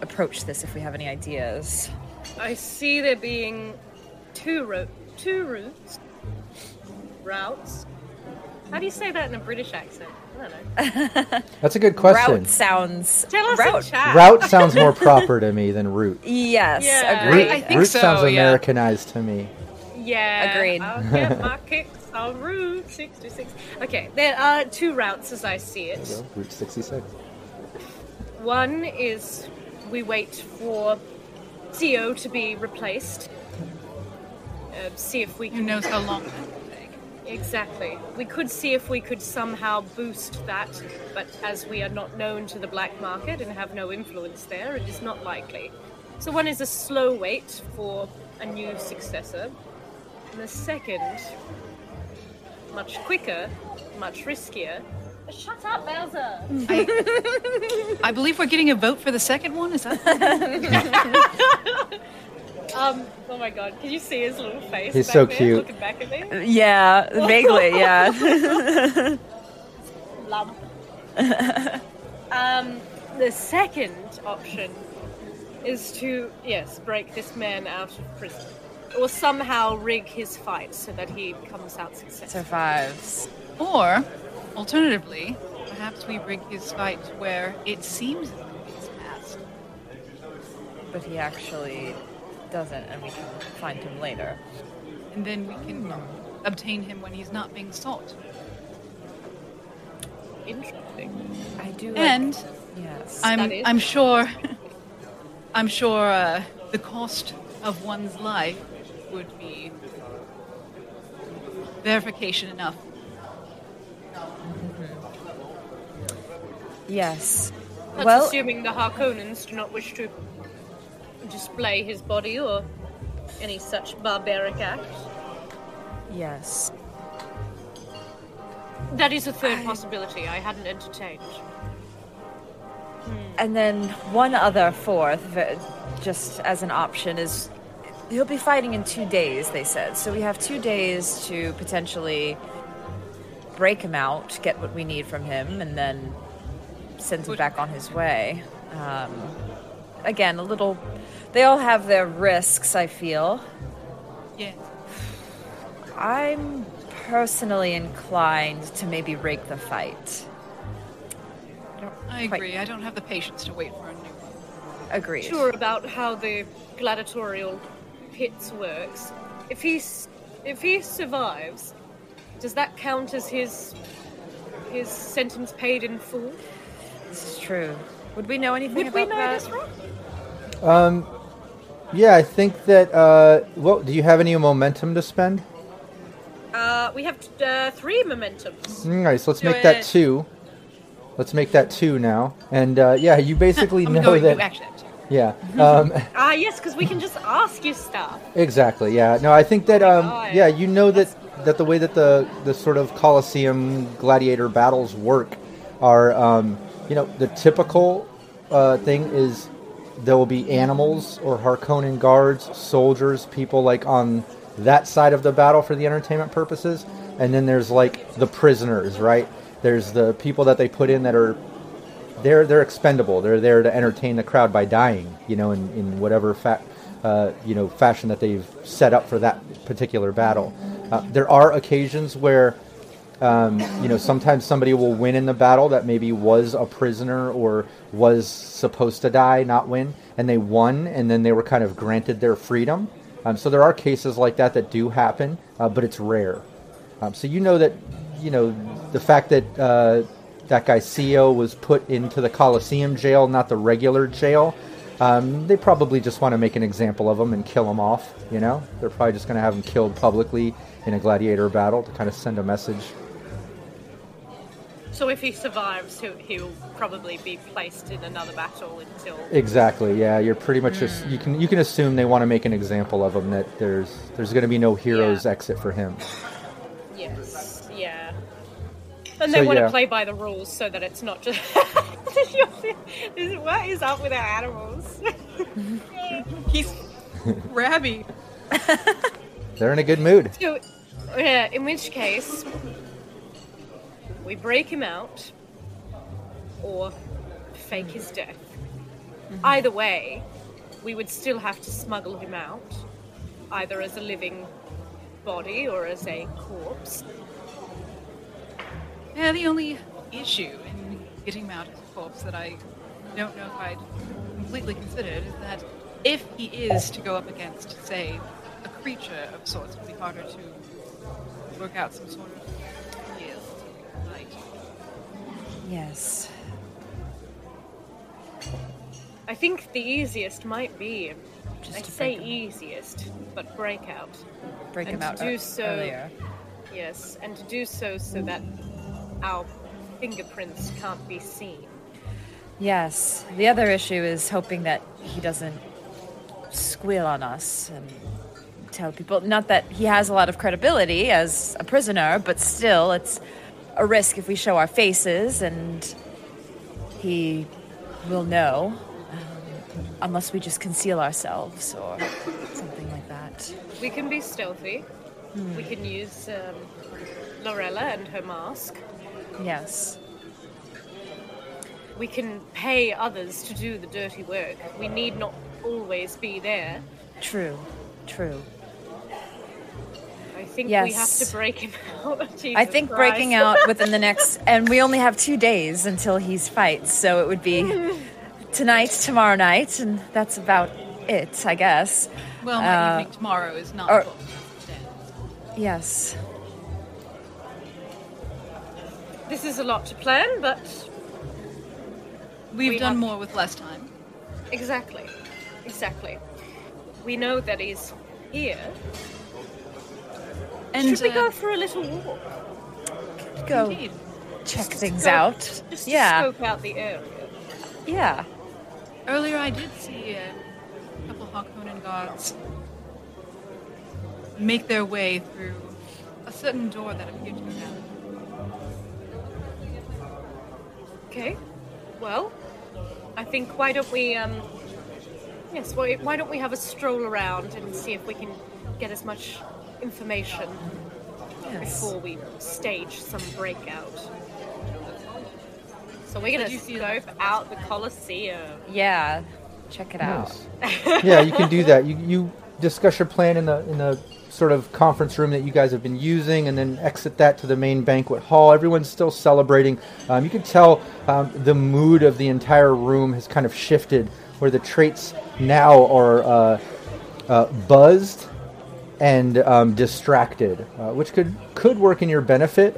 approach this. If we have any ideas, I see there being two routes. How do you say that in a British accent? I don't know. That's a good question. Route sounds more proper to me than root. Yes, yeah. Agreed. I think root sounds Americanized to me. Yeah, agreed. I'll get my kicks on route 66. Okay, there are two routes as I see it. There you go. Route 66. One is we wait for CEO to be replaced. See if we can. Who knows how long? Exactly. We could see if we could somehow boost that, but as we are not known to the black market and have no influence there, it is not likely. So one is a slow wait for a new successor, and the second, much quicker, much riskier. Shut up, Bowser! I believe we're getting a vote for the second one, is that... oh my god, can you see his little face? He's back so there, cute. Looking back at me? Yeah, vaguely, yeah. Lump. The second option is to, break this man out of prison. Or somehow rig his fight so that he comes out successful. Survives. Or, alternatively, perhaps we rig his fight where it seems like he's passed. But he actually... doesn't, and we can find him later, and then we can obtain him when he's not being sought. Interesting. I do. And I'm sure the cost of one's life would be verification enough. Yes. That's assuming the Harkonnens do not wish to display his body or any such barbaric act. Yes. That is a third possibility I hadn't entertained. And then one other fourth, just as an option, is he'll be fighting in 2 days, they said. So we have 2 days to potentially break him out, get what we need from him, and then send him back on his way. Again, a little... They all have their risks, I feel. Yeah. I'm personally inclined to maybe rake the fight. I agree. I don't have the patience to wait for a new one. Agreed. Sure about how the gladiatorial pits works. If he survives, does that count as his sentence paid in full? This is true. Would we know anything about that? Would we know this, Rob? Yeah, I think that... do you have any momentum to spend? We have 3 momentums. All right, so let's make that 2. Let's make that 2 now. And, you basically know that... You actually have 2. Yeah. Yes, because we can just ask you stuff. Exactly, yeah. No, I think that, you know that the way that the sort of Colosseum gladiator battles work are, the typical thing is there will be animals or Harkonnen guards, soldiers, people, like, on that side of the battle for the entertainment purposes. And then there's, like, the prisoners, right? There's the people that they put in that are... They're expendable. They're there to entertain the crowd by dying, in whatever fashion that they've set up for that particular battle. There are occasions where, sometimes somebody will win in the battle that maybe was a prisoner or was supposed to die, not win, and they won, and then they were kind of granted their freedom. So there are cases like that do happen, but it's rare. So the fact that that guy CEO was put into the Colosseum jail, not the regular jail, they probably just want to make an example of him and kill him off, They're probably just going to have him killed publicly in a gladiator battle to kind of send a message. So if he survives, he'll probably be placed in another battle until... Exactly, yeah. You're pretty much just... You can assume they want to make an example of him, that there's going to be no hero's exit for him. Yes, yeah. And they want to play by the rules so that it's not just... What is up with our animals? He's rabby. They're in a good mood. So, in which case, we break him out or fake his death. Mm-hmm. Either way, we would still have to smuggle him out, either as a living body or as a corpse. Yeah, the only issue in getting him out as a corpse that I don't know if I'd completely considered is that if he is to go up against, say, a creature of sorts, it would be harder to work out some sort of deal. Right. Yes. I think the easiest might be, but breakout. Break him out earlier. Yes, and to do so that our fingerprints can't be seen. Yes. The other issue is hoping that he doesn't squeal on us and tell people. Not that he has a lot of credibility as a prisoner, but still it's a risk if we show our faces and he will know, unless we just conceal ourselves or something like that. We can be stealthy. Mm. We can use Lorella and her mask. Yes. We can pay others to do the dirty work. We need not always be there. True. I think we have to break him out. Jesus I think Christ. Breaking out within the next... And we only have 2 days until he fights, so it would be tonight, tomorrow night, and that's about it, I guess. Well, my evening tomorrow is not... Yes. This is a lot to plan, but... We've done more with less time. Exactly. We know that he's here. And should we go for a little walk? Go. Indeed. check things out. Just to scope out the area. Yeah. Earlier I did see a couple Harkonnen guards make their way through a certain door that appeared to be down. Okay. Well, I think why don't we why don't we have a stroll around and see if we can get as much information before we stage some breakout. So we're going to scope out the Colosseum. Yeah, check it out. Yeah, you can do that. You discuss your plan in the sort of conference room that you guys have been using, and then exit that to the main banquet hall. Everyone's still celebrating. You can tell the mood of the entire room has kind of shifted, where the traits now are buzzed and distracted, which could work in your benefit.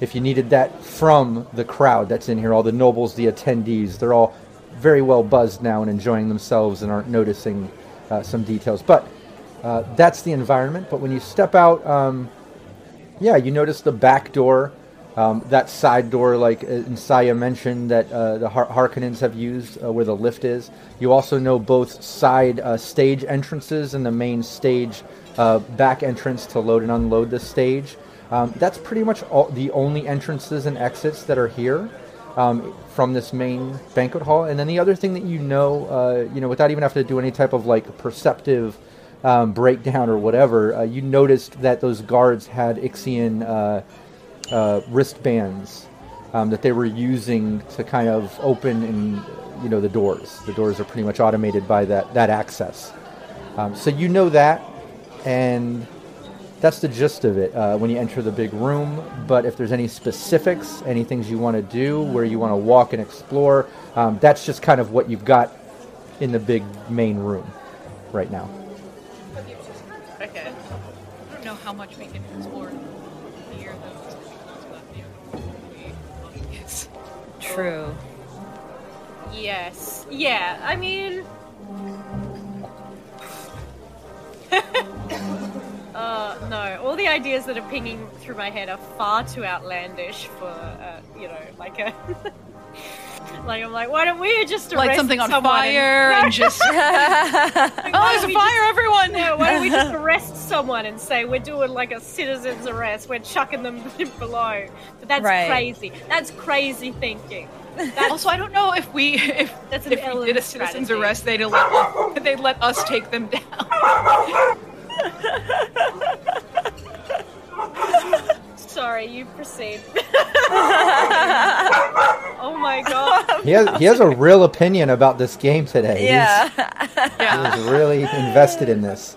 If you needed that from the crowd that's in here, all the nobles, the attendees, they're all very well buzzed now and enjoying themselves and aren't noticing some details. But that's the environment. But when you step out, you notice the back door, that side door, like Insaya mentioned, that the Harkonnens have used, where the lift is. You also know both side stage entrances and the main stage back entrance to load and unload the stage. That's pretty much the only entrances and exits that are here from this main banquet hall. And then the other thing that without even having to do any type of like perceptive breakdown or whatever, you noticed that those guards had Ixian wristbands that they were using to kind of open and the doors. The doors are pretty much automated by that access. So you know that, and that's the gist of it when you enter the big room. But if there's any specifics, any things you want to do, where you want to walk and explore, that's just kind of what you've got in the big main room right now. Okay. I don't know how much we can explore here, though. Yes. True. Yes. Yeah, I mean... no, all the ideas that are pinging through my head are far too outlandish for, I'm like, why don't we just arrest light something on fire and just... there's a fire, everyone! No, why don't we just arrest someone and say we're doing like a citizen's arrest, we're chucking them below. But that's crazy. That's crazy thinking. Also, I don't know if we did a citizen's arrest, they'd let us take them down. Sorry, you proceed. Oh my god. He has a real opinion about this game today. Yeah. He was really invested in this.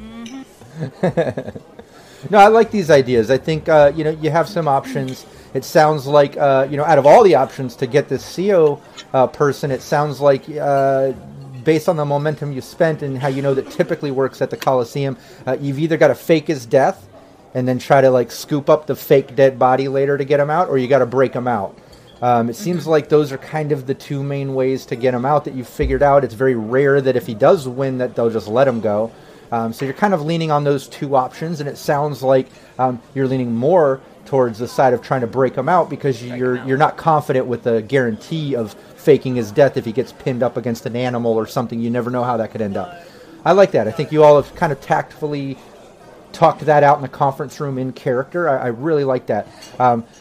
Mm-hmm. No, I like these ideas. I think, you have some options. It sounds like, out of all the options to get this CEO person, it sounds like... based on the momentum you spent and how that typically works at the Colosseum, you've either got to fake his death and then try to like scoop up the fake dead body later to get him out, or you got to break him out. It seems like those are kind of the two main ways to get him out that you figured out. It's very rare that if he does win that they'll just let him go. So you're kind of leaning on those two options, and it sounds like you're leaning more towards the side of trying to break him out because you're not confident with the guarantee of faking his death if he gets pinned up against an animal or something. You never know how that could end up. I like that. I think you all have kind of tactfully talked that out in the conference room in character. I really like that.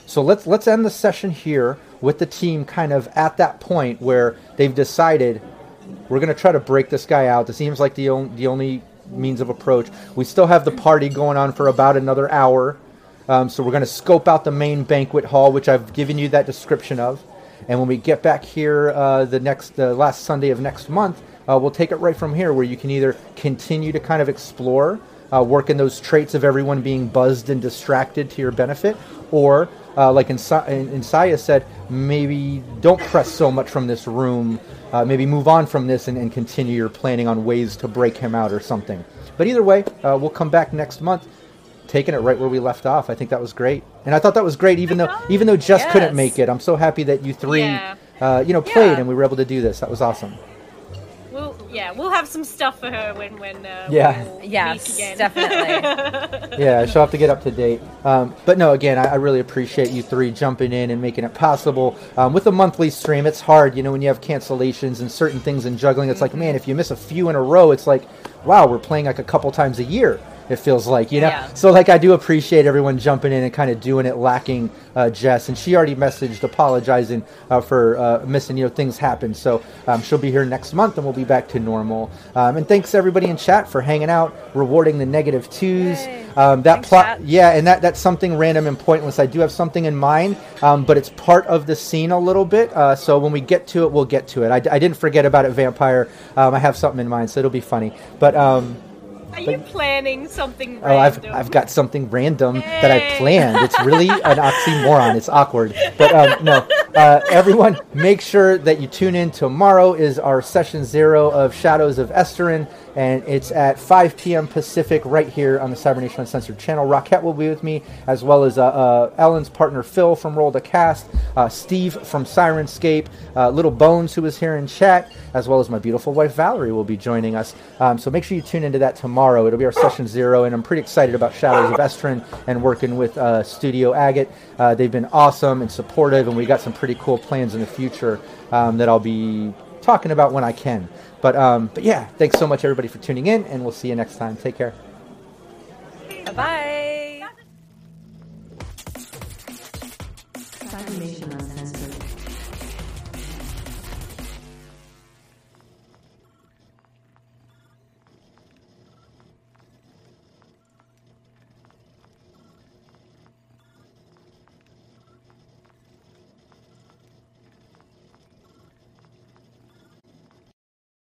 So let's end the session here with the team kind of at that point where they've decided we're going to try to break this guy out. This seems like the only means of approach. We still have the party going on for about another hour. So we're going to scope out the main banquet hall, which I've given you that description of. And when we get back here the last Sunday of next month, we'll take it right from here, where you can either continue to kind of explore, work in those traits of everyone being buzzed and distracted to your benefit, or like Insaya said, maybe don't press so much from this room, maybe move on from this and continue your planning on ways to break him out or something. But either way, we'll come back next month, taking it right where we left off. I think that was great. And I thought that was great, even though Jess couldn't make it. I'm so happy that you three played and we were able to do this. That was awesome. Well, Yeah, we'll have some stuff for her when we meet again. Definitely. Yeah, she'll have to get up to date. But no, again, I really appreciate you three jumping in and making it possible. With a monthly stream, it's hard, you know, when you have cancellations and certain things and juggling. It's like, man, if you miss a few in a row, it's like, wow, we're playing like a couple times a year. It feels like, you know? Yeah. So, like, I do appreciate everyone jumping in and kind of doing it, lacking Jess. And she already messaged apologizing for missing, you know, things happen. So, she'll be here next month and we'll be back to normal. And thanks, everybody in chat, for hanging out, rewarding the negative twos. That's something random and pointless. I do have something in mind, but it's part of the scene a little bit. So when we get to it, we'll get to it. I didn't forget about it, Vampire. I have something in mind, so it'll be funny. But... Are you planning something random? Oh, I've got something random that I planned. It's really an oxymoron. It's awkward. But no, everyone, make sure that you tune in. Tomorrow is our Session 0 of Shadows of Esterin, and it's at 5 p.m. Pacific right here on the CyberNation Uncensored channel. Rockette will be with me, as well as Ellen's partner Phil from Roll to Cast, Steve from Sirenscape, Little Bones, who is here in chat, as well as my beautiful wife Valerie will be joining us. So make sure you tune into that tomorrow. It'll be our Session 0, and I'm pretty excited about Shadows of Esterin and working with Studio Agate. They've been awesome and supportive, and we got some pretty cool plans in the future that I'll be talking about when I can. But yeah, thanks so much, everybody, for tuning in, and we'll see you next time. Take care. Bye-bye.